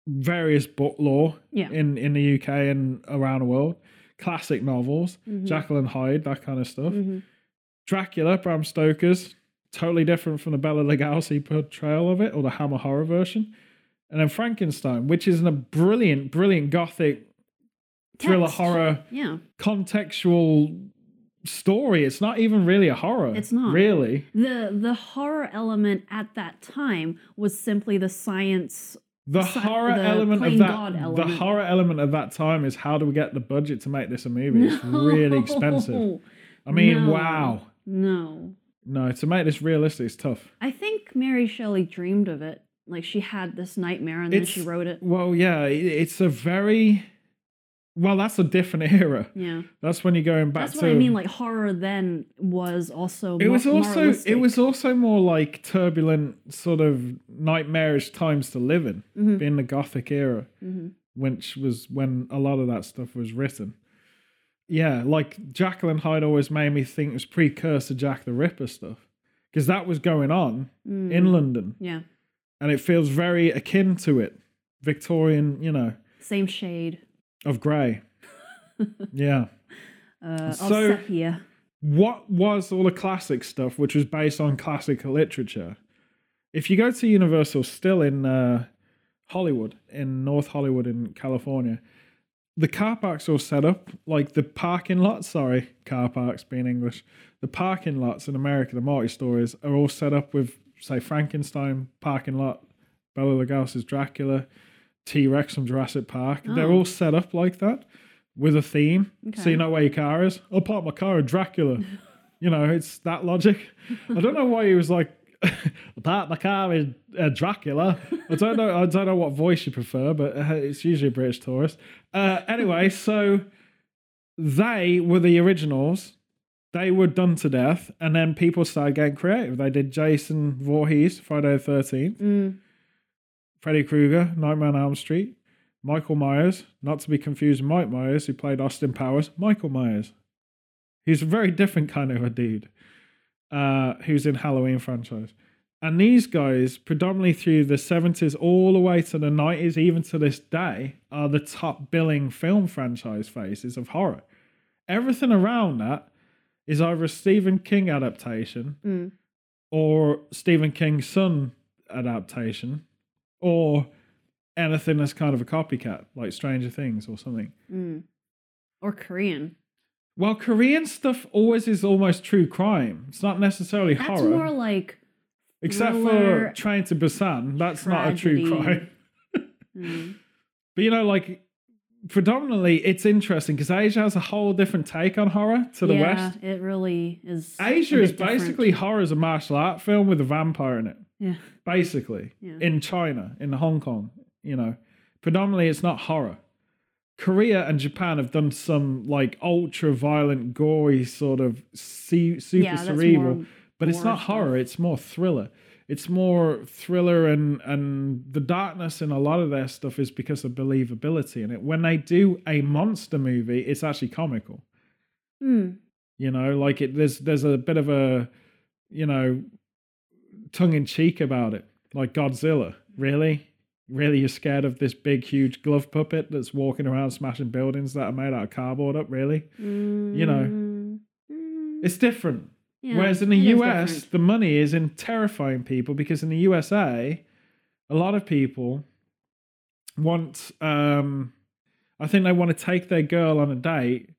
various book lore yeah. in, in the U K and around the world, classic novels, mm-hmm. Jacqueline Hyde, that kind of stuff. Mm-hmm. Dracula, Bram Stoker's. Totally different from the Bela Lugosi portrayal of it or the Hammer Horror version. And then Frankenstein, which is a brilliant, brilliant gothic thriller Text. horror yeah. contextual story. It's not even really a horror. It's not. Really. The the horror element at that time was simply the science... The sci- horror the element of that God element. The horror element of that time is how do we get the budget to make this a movie? No. It's really expensive. I mean, no. wow. No. No, to make this realistic is tough. I think Mary Shelley dreamed of it. Like, she had this nightmare and then it's, she wrote it. Well, yeah, it's a very... Well, that's a different era. Yeah. That's when you're going back that's to... That's what I mean, like, horror then was also it more was also moralistic. It was also more, like, turbulent, sort of nightmarish times to live in, mm-hmm. being the Gothic era, mm-hmm. which was when a lot of that stuff was written. Yeah, like Jacqueline Hyde always made me think it was precursor Jack the Ripper stuff because that was going on mm. in London. Yeah. And it feels very akin to it. Victorian, you know. Same shade. Of grey. yeah. Uh, so sepia. What was all the classic stuff, which was based on classical literature? If you go to Universal still in uh, Hollywood, in North Hollywood in California, the car parks are set up like the parking lots, sorry, car parks being English, the parking lots in America, the multi-stories, are all set up with, say, Frankenstein parking lot, Bela Lugosi's Dracula, T-Rex from Jurassic Park. Oh. They're all set up like that with a theme. Okay. So you know where your car is. I'll park my car in Dracula. You know, it's that logic. I don't know why he was like, I'll park my car in uh, Dracula. I don't know. I don't know what voice you prefer, but uh, it's usually a British tourist. Uh, anyway, so they were the originals. They were done to death, and then people started getting creative. They did Jason Voorhees, Friday the thirteenth, mm. Freddy Krueger, Nightmare on Elm Street, Michael Myers, not to be confused with Mike Myers, who played Austin Powers, Michael Myers. He's a very different kind of a dude uh, who's in Halloween franchise. And these guys, predominantly through the seventies all the way to the nineties, even to this day, are the top billing film franchise faces of horror. Everything around that is either a Stephen King adaptation mm. or Stephen King's son adaptation or anything that's kind of a copycat, like Stranger Things or something. Mm. Or Korean. Well, Korean stuff always is almost true crime. It's not necessarily that's horror. That's more like except for Train to Busan. That's tragedy. Not a true crime. mm. But, you know, like, predominantly, it's interesting because Asia has a whole different take on horror to the yeah, West. It really is. Asia is basically different. Horror as a martial art film with a vampire in it. Yeah. Basically. Yeah. In China, in Hong Kong, you know. Predominantly, it's not horror. Korea and Japan have done some like ultra violent, gory sort of see, super yeah, cerebral, more, but it's not stuff. Horror. It's more thriller. It's more thriller, and and the darkness in a lot of their stuff is because of believability in it. When they do a monster movie, it's actually comical. Mm. You know, like it. There's there's a bit of a, you know, tongue in cheek about it. Like Godzilla, really. Really, you're scared of this big, huge glove puppet that's walking around smashing buildings that are made out of cardboard up, really? Mm. You know, mm. it's different. Yeah, whereas in the U S, the money is in terrifying people because in the U S A, a lot of people want, um, I think they want to take their girl on a date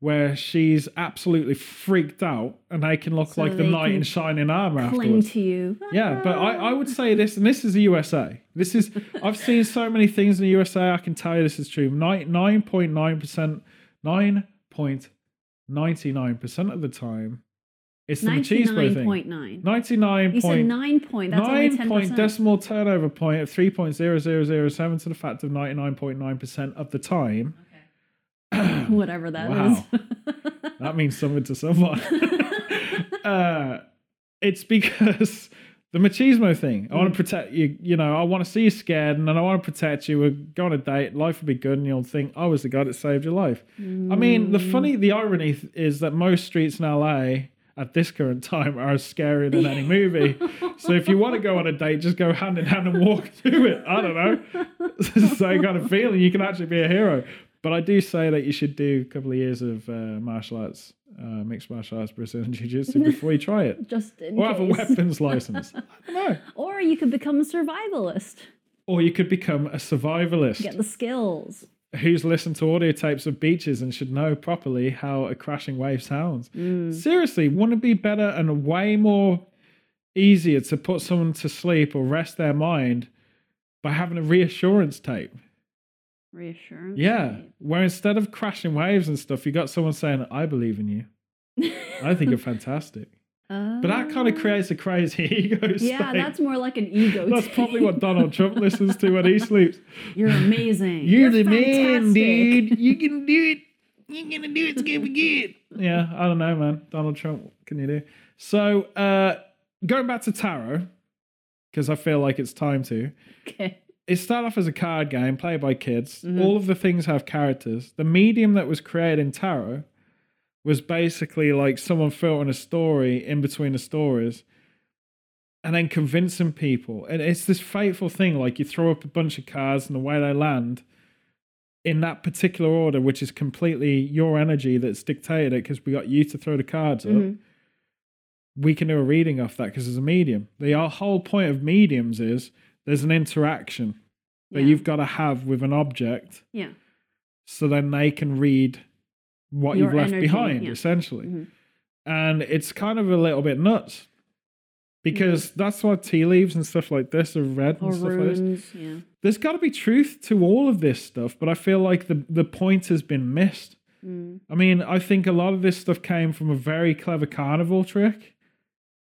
where she's absolutely freaked out and they can look so like the knight in shining armor afterwards. Cling to you. Yeah, but I, I would say this, and this is the U S A. This is, I've seen so many things in the U S A, I can tell you this is true. nine point nine percent, nine point nine nine percent of the time, it's the Machismo thing. ninety-nine point nine. ninety-nine. You said nine point, that's nine only ten percent. Point decimal turnover point of three point zero zero zero seven to the fact of ninety-nine point nine percent of the time. Okay. Whatever that wow. is. That means something to someone. uh, it's because the machismo thing. I mm. want to protect you. You know, I want to see you scared and then I want to protect you. We're going on a date. Life will be good. And you'll think I was the guy that saved your life. Mm. I mean, the funny, the irony is that most streets in L A at this current time are scarier than any movie. So if you want to go on a date, just go hand in hand and walk through it. I don't know. So kind of feeling you can actually be a hero. But I do say that you should do a couple of years of uh, martial arts, uh, mixed martial arts, Brazilian jiu-jitsu before you try it. Just in or case. Have a weapons license. I don't know. Or you could become a survivalist. Or you could become a survivalist. Get the skills. Who's listened to audio tapes of beaches and should know properly how a crashing wave sounds. Mm. Seriously, wouldn't it be better and way more easier to put someone to sleep or rest their mind by having a reassurance tape? Reassurance. Yeah, where instead of crashing waves and stuff, you got someone saying, I believe in you. I think you're fantastic. Uh, but that kind of creates a crazy ego state. Yeah, that's more like an ego That's tape. Probably what Donald Trump listens to when he sleeps. You're amazing. You're, you're the fantastic. Man, dude. You can do it. You're going to do it. It's going to be good. Yeah, I don't know, man. Donald Trump, what can you do? So uh, going back to tarot, because I feel like it's time to. Okay. It started off as a card game played by kids. Mm-hmm. All of the things have characters. The medium that was created in tarot was basically like someone filtering a story in between the stories and then convincing people. And it's this fateful thing, like you throw up a bunch of cards and the way they land in that particular order, which is completely your energy that's dictated it because we got you to throw the cards mm-hmm. up. We can do a reading off that because there's a medium. The whole point of mediums is there's an interaction. that yeah. you've got to have with an object. Yeah. So then they can read what Your you've left energy, behind, yeah. essentially. Mm-hmm. And it's kind of a little bit nuts. Because mm-hmm. that's why tea leaves and stuff like this are red and or stuff runes, like this. Yeah. There's got to be truth to all of this stuff, but I feel like the, the point has been missed. Mm. I mean, I think a lot of this stuff came from a very clever carnival trick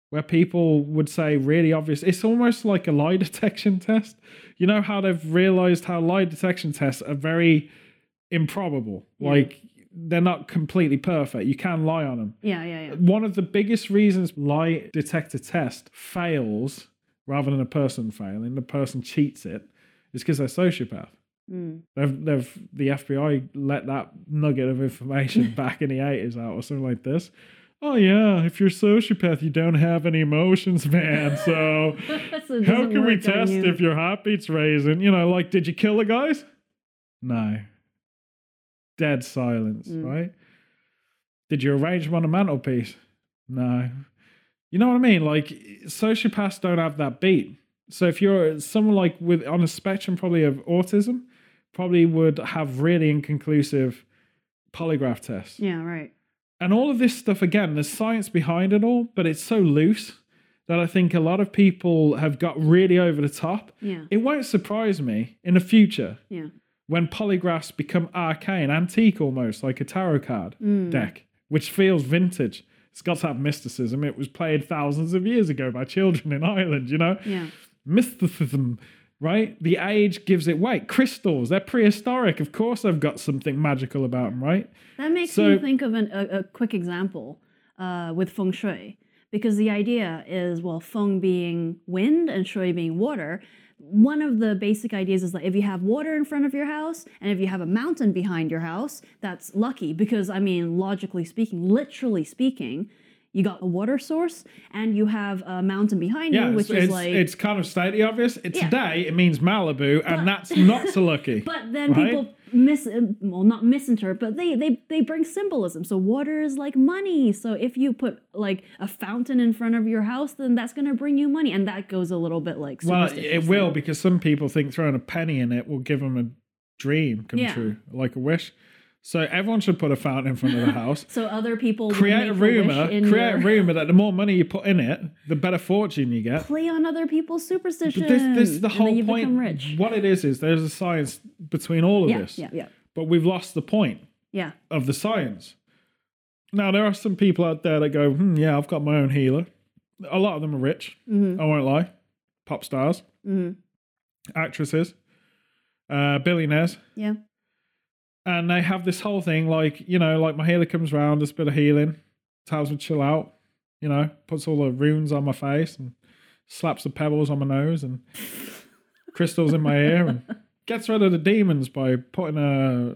where people would say really obvious. It's almost like a lie detection test. You know how they've realized how lie detection tests are very improbable. Yeah. Like, they're not completely perfect. You can lie on them. Yeah, yeah, yeah. One of the biggest reasons lie detector test fails rather than a person failing, the person cheats it, is because they're sociopath. Mm. They've, they've, the F B I let that nugget of information back in the eighties out or something like this. Oh yeah, if you're a sociopath, you don't have any emotions, man. So, so how can we test you. if your heartbeat's raising? You know, like, did you kill the guys? No. Dead silence, mm. right? Did you arrange them on a mantelpiece? No. You know what I mean? Like, sociopaths don't have that beat. So if you're someone like with on a spectrum probably of autism, probably would have really inconclusive polygraph tests. Yeah, right. And all of this stuff, again, there's science behind it all, but it's so loose that I think a lot of people have got really over the top. Yeah. It won't surprise me in the future. Yeah. When polygraphs become arcane, antique almost, like a tarot card mm. deck, which feels vintage. It's got to have mysticism. It was played thousands of years ago by children in Ireland, you know? Yeah. Mysticism, right? The age gives it weight. Crystals, they're prehistoric. Of course they've got something magical about them, right? That makes so, me think of an, a, a quick example uh, with feng shui, because the idea is, well, feng being wind and shui being water. One of the basic ideas is, like, if you have water in front of your house and if you have a mountain behind your house, that's lucky because, I mean, logically speaking, literally speaking, you got a water source and you have a mountain behind yeah, you, which is like... It's kind of stated obvious. It's yeah. Today, it means Malibu, but, and that's not so lucky. But then right? people mis... Well, not misinterpret, but they, they, they bring symbolism. So water is like money. So if you put, like, a fountain in front of your house, then that's going to bring you money. And that goes a little bit like... Well, it will, because some people think throwing a penny in it will give them a dream come yeah. true, like a wish. So everyone should put a fountain in front of the house. So other people create a rumor, create your... a rumor that the more money you put in it, the better fortune you get. Play on other people's superstitions. But this, this is the whole and then you point. Become rich. What it is is there's a science between all of yeah, this. Yeah, yeah. But we've lost the point. Yeah. Of the science. Now there are some people out there that go, hmm, yeah, I've got my own healer. A lot of them are rich. Mm-hmm. I won't lie. Pop stars, mm-hmm. actresses, uh, billionaires. Yeah. And they have this whole thing, like, you know, like my healer comes round, does a bit of healing, tells me to chill out, you know, puts all the runes on my face and slaps the pebbles on my nose and crystals in my ear and gets rid of the demons by putting a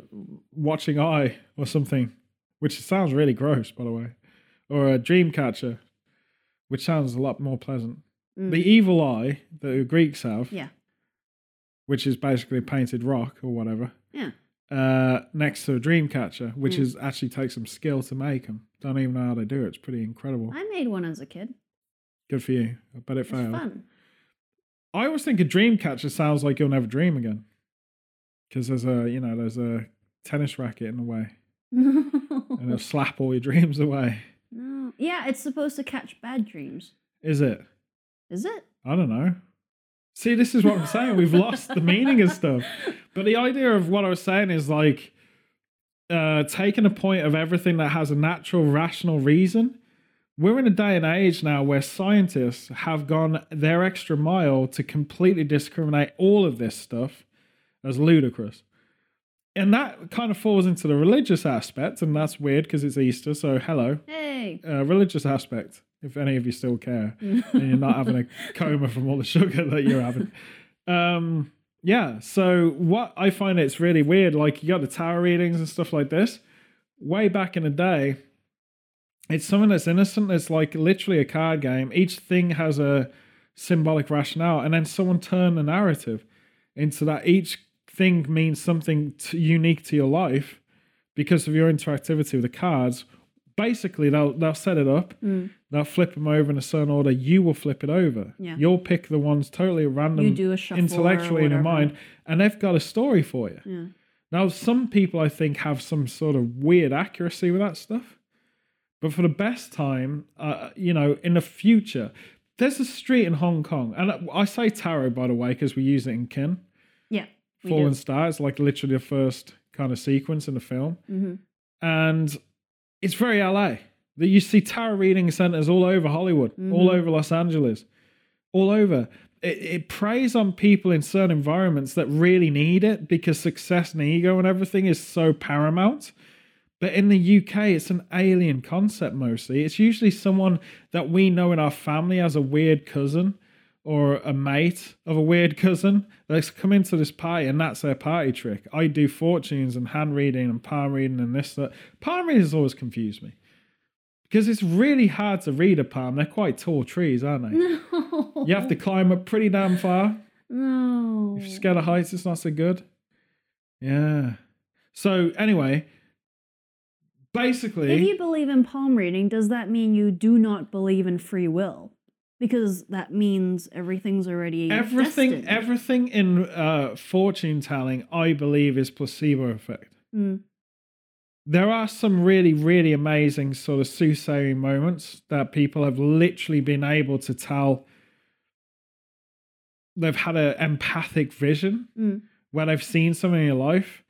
watching eye or something, which sounds really gross, by the way, or a dream catcher, which sounds a lot more pleasant. Mm. The evil eye that the Greeks have, yeah, which is basically a painted rock or whatever. Yeah. Uh, next to a dream catcher, which mm. is actually takes some skill to make them. Don't even know how they do it. It's pretty incredible. I made one as a kid. Good for you. I bet it it's failed. Fun. I always think a dream catcher sounds like you'll never dream again, because there's a you know there's a tennis racket in the way, and it'll slap all your dreams away. No, yeah, it's supposed to catch bad dreams. Is it? Is it? I don't know. See, this is what I'm saying. We've lost the meaning of stuff. But the idea of what I was saying is like uh, taking a point of everything that has a natural, rational reason. We're in a day and age now where scientists have gone their extra mile to completely discriminate all of this stuff as ludicrous. And that kind of falls into the religious aspect, and that's weird because it's Easter, so hello. Hey. Uh, religious aspect. If any of you still care and you're not having a coma from all the sugar that you're having. Um, yeah. So what I find it's really weird, like you got the tarot readings and stuff like this. Way back in the day, it's something that's innocent. It's like literally a card game. Each thing has a symbolic rationale. And then someone turned the narrative into that each thing means something t- unique to your life because of your interactivity with the cards. Basically, they'll, they'll set it up. Mm. They'll flip them over in a certain order. You will flip it over. Yeah. You'll pick the ones totally random, you do a shuffle intellectually in your mind, and they've got a story for you. Yeah. Now, some people, I think, have some sort of weird accuracy with that stuff. But for the best time, uh, you know, in the future, there's a street in Hong Kong. And I say tarot, by the way, because we use it in Kin. Yeah. Fallen Stars, like literally the first kind of sequence in the film. Mm-hmm. And it's very L A. That you see tarot reading centers all over Hollywood, mm-hmm. all over Los Angeles, all over. It, it preys on people in certain environments that really need it because success and ego and everything is so paramount. But in the U K, it's an alien concept mostly. It's usually someone that we know in our family as a weird cousin or a mate of a weird cousin that's come into this party, and that's their party trick. I do fortunes and hand reading and palm reading and this, that. Palm reading has always confused me. Because it's really hard to read a palm. They're quite tall trees, aren't they? No. You have to climb up pretty damn far. No. If you're scared of heights, it's not so good. Yeah. So anyway, basically... If you believe in palm reading, does that mean you do not believe in free will? Because that means everything's already everything. Tested. Everything in uh, fortune telling, I believe, is placebo effect. Mm. There are some really, really amazing sort of soothsaying moments that people have literally been able to tell. They've had an empathic vision mm. where they've seen something in your life.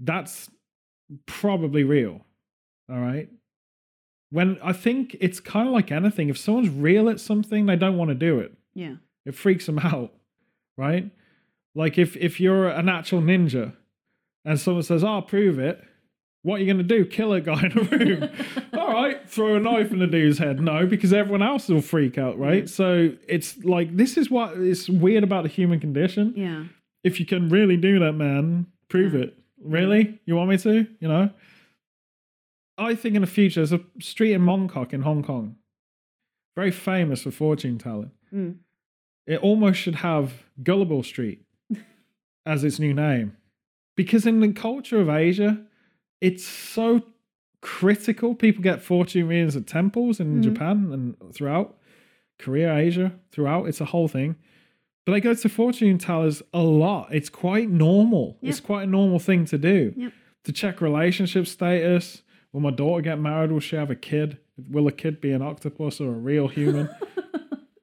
That's probably real. All right. When I think it's kind of like anything, if someone's real at something, they don't want to do it. Yeah. It freaks them out. Right. Like if, if you're an actual ninja and someone says, "I'll prove it." What are you going to do? Kill a guy in a room? All right, throw a knife in the dude's head. No, because everyone else will freak out, right? Mm. So it's like, this is what is weird about the human condition. Yeah. If you can really do that, man, prove yeah. it. Really? Yeah. You want me to? You know? I think in the future, there's a street in Mong Kok in Hong Kong, very famous for fortune telling. Mm. It almost should have Gullible Street as its new name. Because in the culture of Asia... It's so critical. People get fortune readings at temples in mm-hmm. Japan and throughout Korea, Asia, throughout. It's a whole thing. But they go to fortune tellers a lot. It's quite normal. Yep. It's quite a normal thing to do. Yep. To check relationship status. Will my daughter get married? Will she have a kid? Will a kid be an octopus or a real human?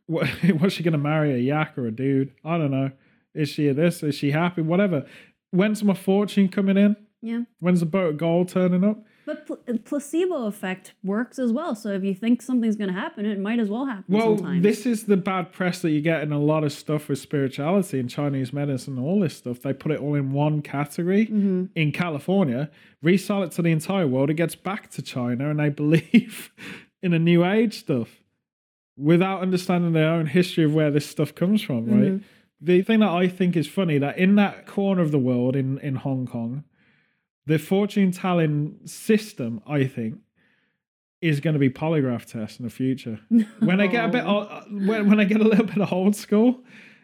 what, was she going to marry a yak or a dude? I don't know. Is she this? Is she happy? Whatever. When's my fortune coming in? Yeah. When's the boat of gold turning up? But pl- placebo effect works as well. So if you think something's going to happen, it might as well happen well, sometimes. Well, this is the bad press that you get in a lot of stuff with spirituality and Chinese medicine and all this stuff. They put it all in one category mm-hmm. in California, resell it to the entire world. It gets back to China and they believe in a new age stuff without understanding their own history of where this stuff comes from, right? Mm-hmm. The thing that I think is funny, that in that corner of the world in, in Hong Kong, the fortune-telling system, I think, is going to be polygraph tests in the future. No. When I get a bit, when when I get a little bit of old school,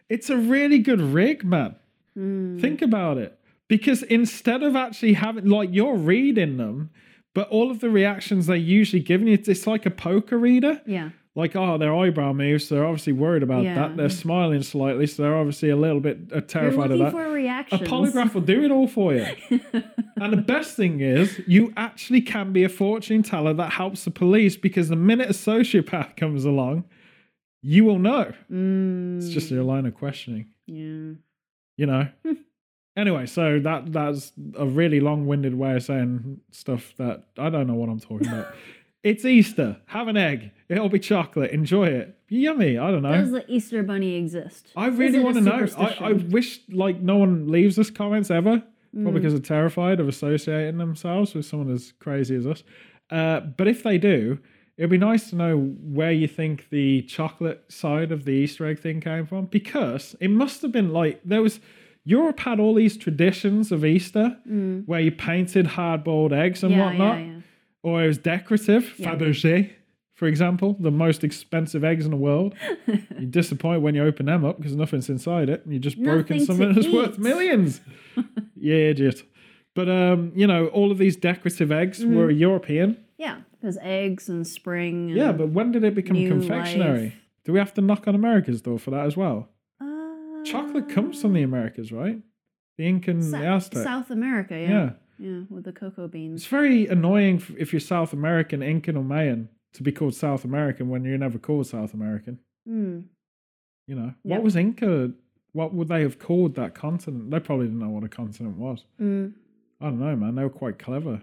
it's a really good rig, man. Mm. Think about it, because instead of actually having, like, you're reading them, but all of the reactions they're usually giving you, it's like a poker reader. Yeah. Like, oh, their eyebrow moves, so they're obviously worried about yeah. that. They're smiling slightly, so they're obviously a little bit uh, terrified You're looking of that. For reactions. A polygraph will do it all for you. And the best thing is, you actually can be a fortune teller that helps the police, because the minute a sociopath comes along, you will know. Mm. It's just your line of questioning. Yeah. You know? Anyway, so that that's a really long-winded way of saying stuff that I don't know what I'm talking about. It's Easter. Have an egg. It'll be chocolate. Enjoy it. Yummy. I don't know. Does the Easter bunny exist? I really want to know. I, I wish like no one leaves us comments ever. Probably mm. because they're terrified of associating themselves with someone as crazy as us. Uh, but if they do, it'd be nice to know where you think the chocolate side of the Easter egg thing came from. Because it must have been like there was... Europe had all these traditions of Easter mm. where you painted hard-boiled eggs and yeah, whatnot. Yeah, yeah. Or it was decorative, yeah. Fabergé, for example, the most expensive eggs in the world. You're disappointed when you open them up because nothing's inside it. And you've just Nothing broken something that's eat. worth millions. Yeah, idiot. But, um, you know, all of these decorative eggs mm. were European. Yeah, there's eggs and spring. And yeah, but when did it become confectionery? Life. Do we have to knock on America's door for that as well? Uh, Chocolate comes from the Americas, right? The Incan, Sa- the Aztec. South America, yeah. yeah. Yeah, with the cocoa beans. It's very annoying if you're South American, Incan or Mayan to be called South American when you're never called South American. Mm. You know, yep. What was Inca? What would they have called that continent? They probably didn't know what a continent was. Mm. I don't know, man. They were quite clever.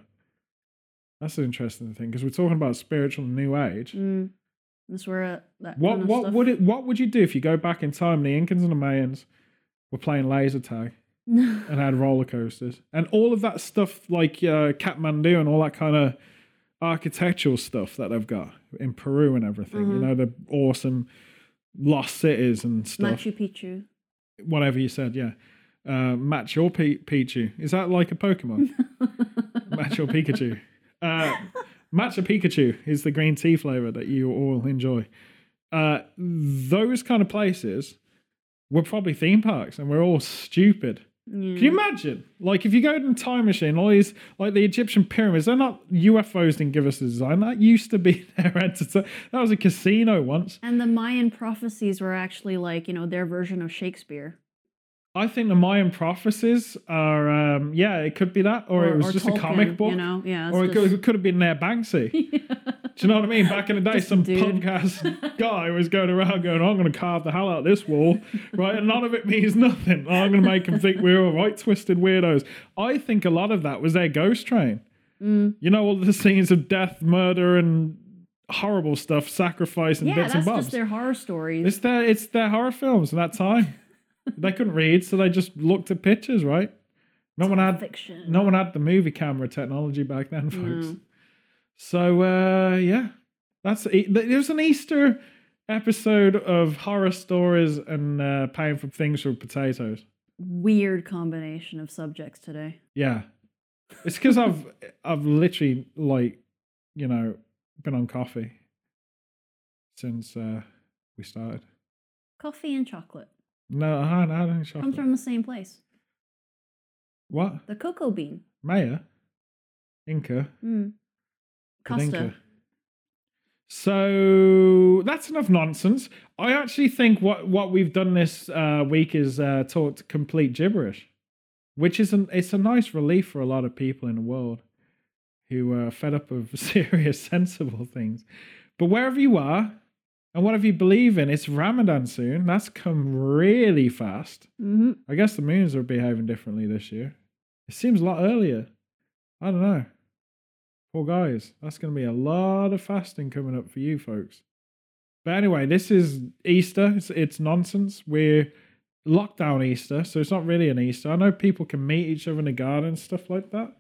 That's an interesting thing because we're talking about spiritual new age. Mm. That's where uh, that what kind of what stuff. would it? What would you do if you go back in time? The Incans and the Mayans were playing laser tag and had roller coasters and all of that stuff, like uh, Kathmandu and all that kind of architectural stuff that they've got in Peru and everything. Mm-hmm. You know, the awesome lost cities and stuff. Machu Picchu. Whatever you said, yeah. Uh, Machu Picchu. Is that like a Pokemon? Machu Pikachu. Uh, Machu Pikachu is the green tea flavor that you all enjoy. Uh, those kind of places were probably theme parks and we're all stupid. Mm. Can you imagine? Like if you go in a time machine, all these, like the Egyptian pyramids, they're not, U F Os didn't give us a design. That used to be their entertainment. That was a casino once. And the Mayan prophecies were actually like, you know, their version of Shakespeare. I think the Mayan prophecies are, um, yeah, it could be that, or, or it was or just Tolkien, a comic book, you know? yeah, or it, just... could, it could have been their Banksy. yeah. Do you know what I mean? Back in the day, just some punk ass guy was going around going, "I'm going to carve the hell out of this wall," right? And none of it means nothing. Oh, I'm going to make them think we're all right, twisted weirdos. I think a lot of that was their ghost train. Mm. You know, all the scenes of death, murder, and horrible stuff, sacrifice, and yeah, bits and bobs. Yeah, that's just their horror stories. It's their, it's their horror films at that time. They couldn't read, so they just looked at pictures, right? No one had fiction. No one had the movie camera technology back then, folks. Mm. So uh, yeah, that's there's an Easter episode of horror stories and uh, paying for things for potatoes. Weird combination of subjects today. Yeah, it's because I've I've literally like you know been on coffee since uh, we started. Coffee and chocolate. No, I don't, I don't shop. Comes from the same place. What? The cocoa bean. Maya. Inca. Mm. Costa. Inca. So that's enough nonsense. I actually think what, what we've done this uh, week is uh, talked complete gibberish, which is an it's a nice relief for a lot of people in the world who are fed up of serious, sensible things. But wherever you are, and whatever you believe in, it's Ramadan soon. That's come really fast. Mm-hmm. I guess the moons are behaving differently this year. It seems a lot earlier. I don't know. Poor guys. That's going to be a lot of fasting coming up for you folks. But anyway, this is Easter. It's, it's nonsense. We're lockdown Easter, so it's not really an Easter. I know people can meet each other in the garden and stuff like that,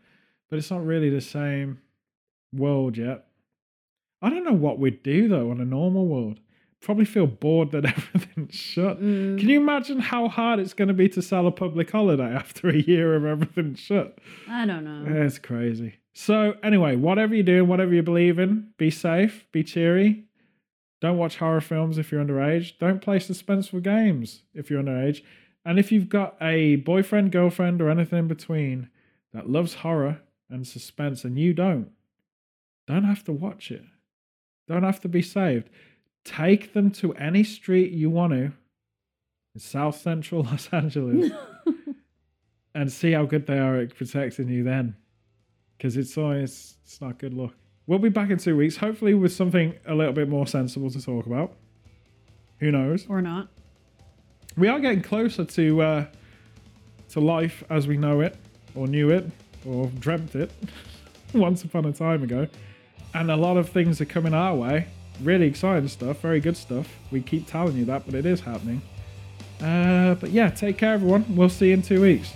but it's not really the same world yet. I don't know what we'd do, though, on a normal world. Probably feel bored that everything's shut. Mm. Can you imagine how hard it's going to be to sell a public holiday after a year of everything shut? I don't know. It's crazy. So, anyway, whatever you do, whatever you believe in, be safe, be cheery. Don't watch horror films if you're underage. Don't play suspenseful games if you're underage. And if you've got a boyfriend, girlfriend, or anything in between that loves horror and suspense and you don't, don't have to watch it. Don't have to be saved. Take them to any street you want to in South Central Los Angeles and see how good they are at protecting you then. Because it's always, it's not good luck. We'll be back in two weeks, hopefully with something a little bit more sensible to talk about. Who knows? Or not. We are getting closer to uh, to life as we know it, or knew it, or dreamt it once upon a time ago. And a lot of things are coming our way. Really exciting stuff. Very good stuff. We keep telling you that, but it is happening. Uh, but yeah, take care, everyone. We'll see you in two weeks.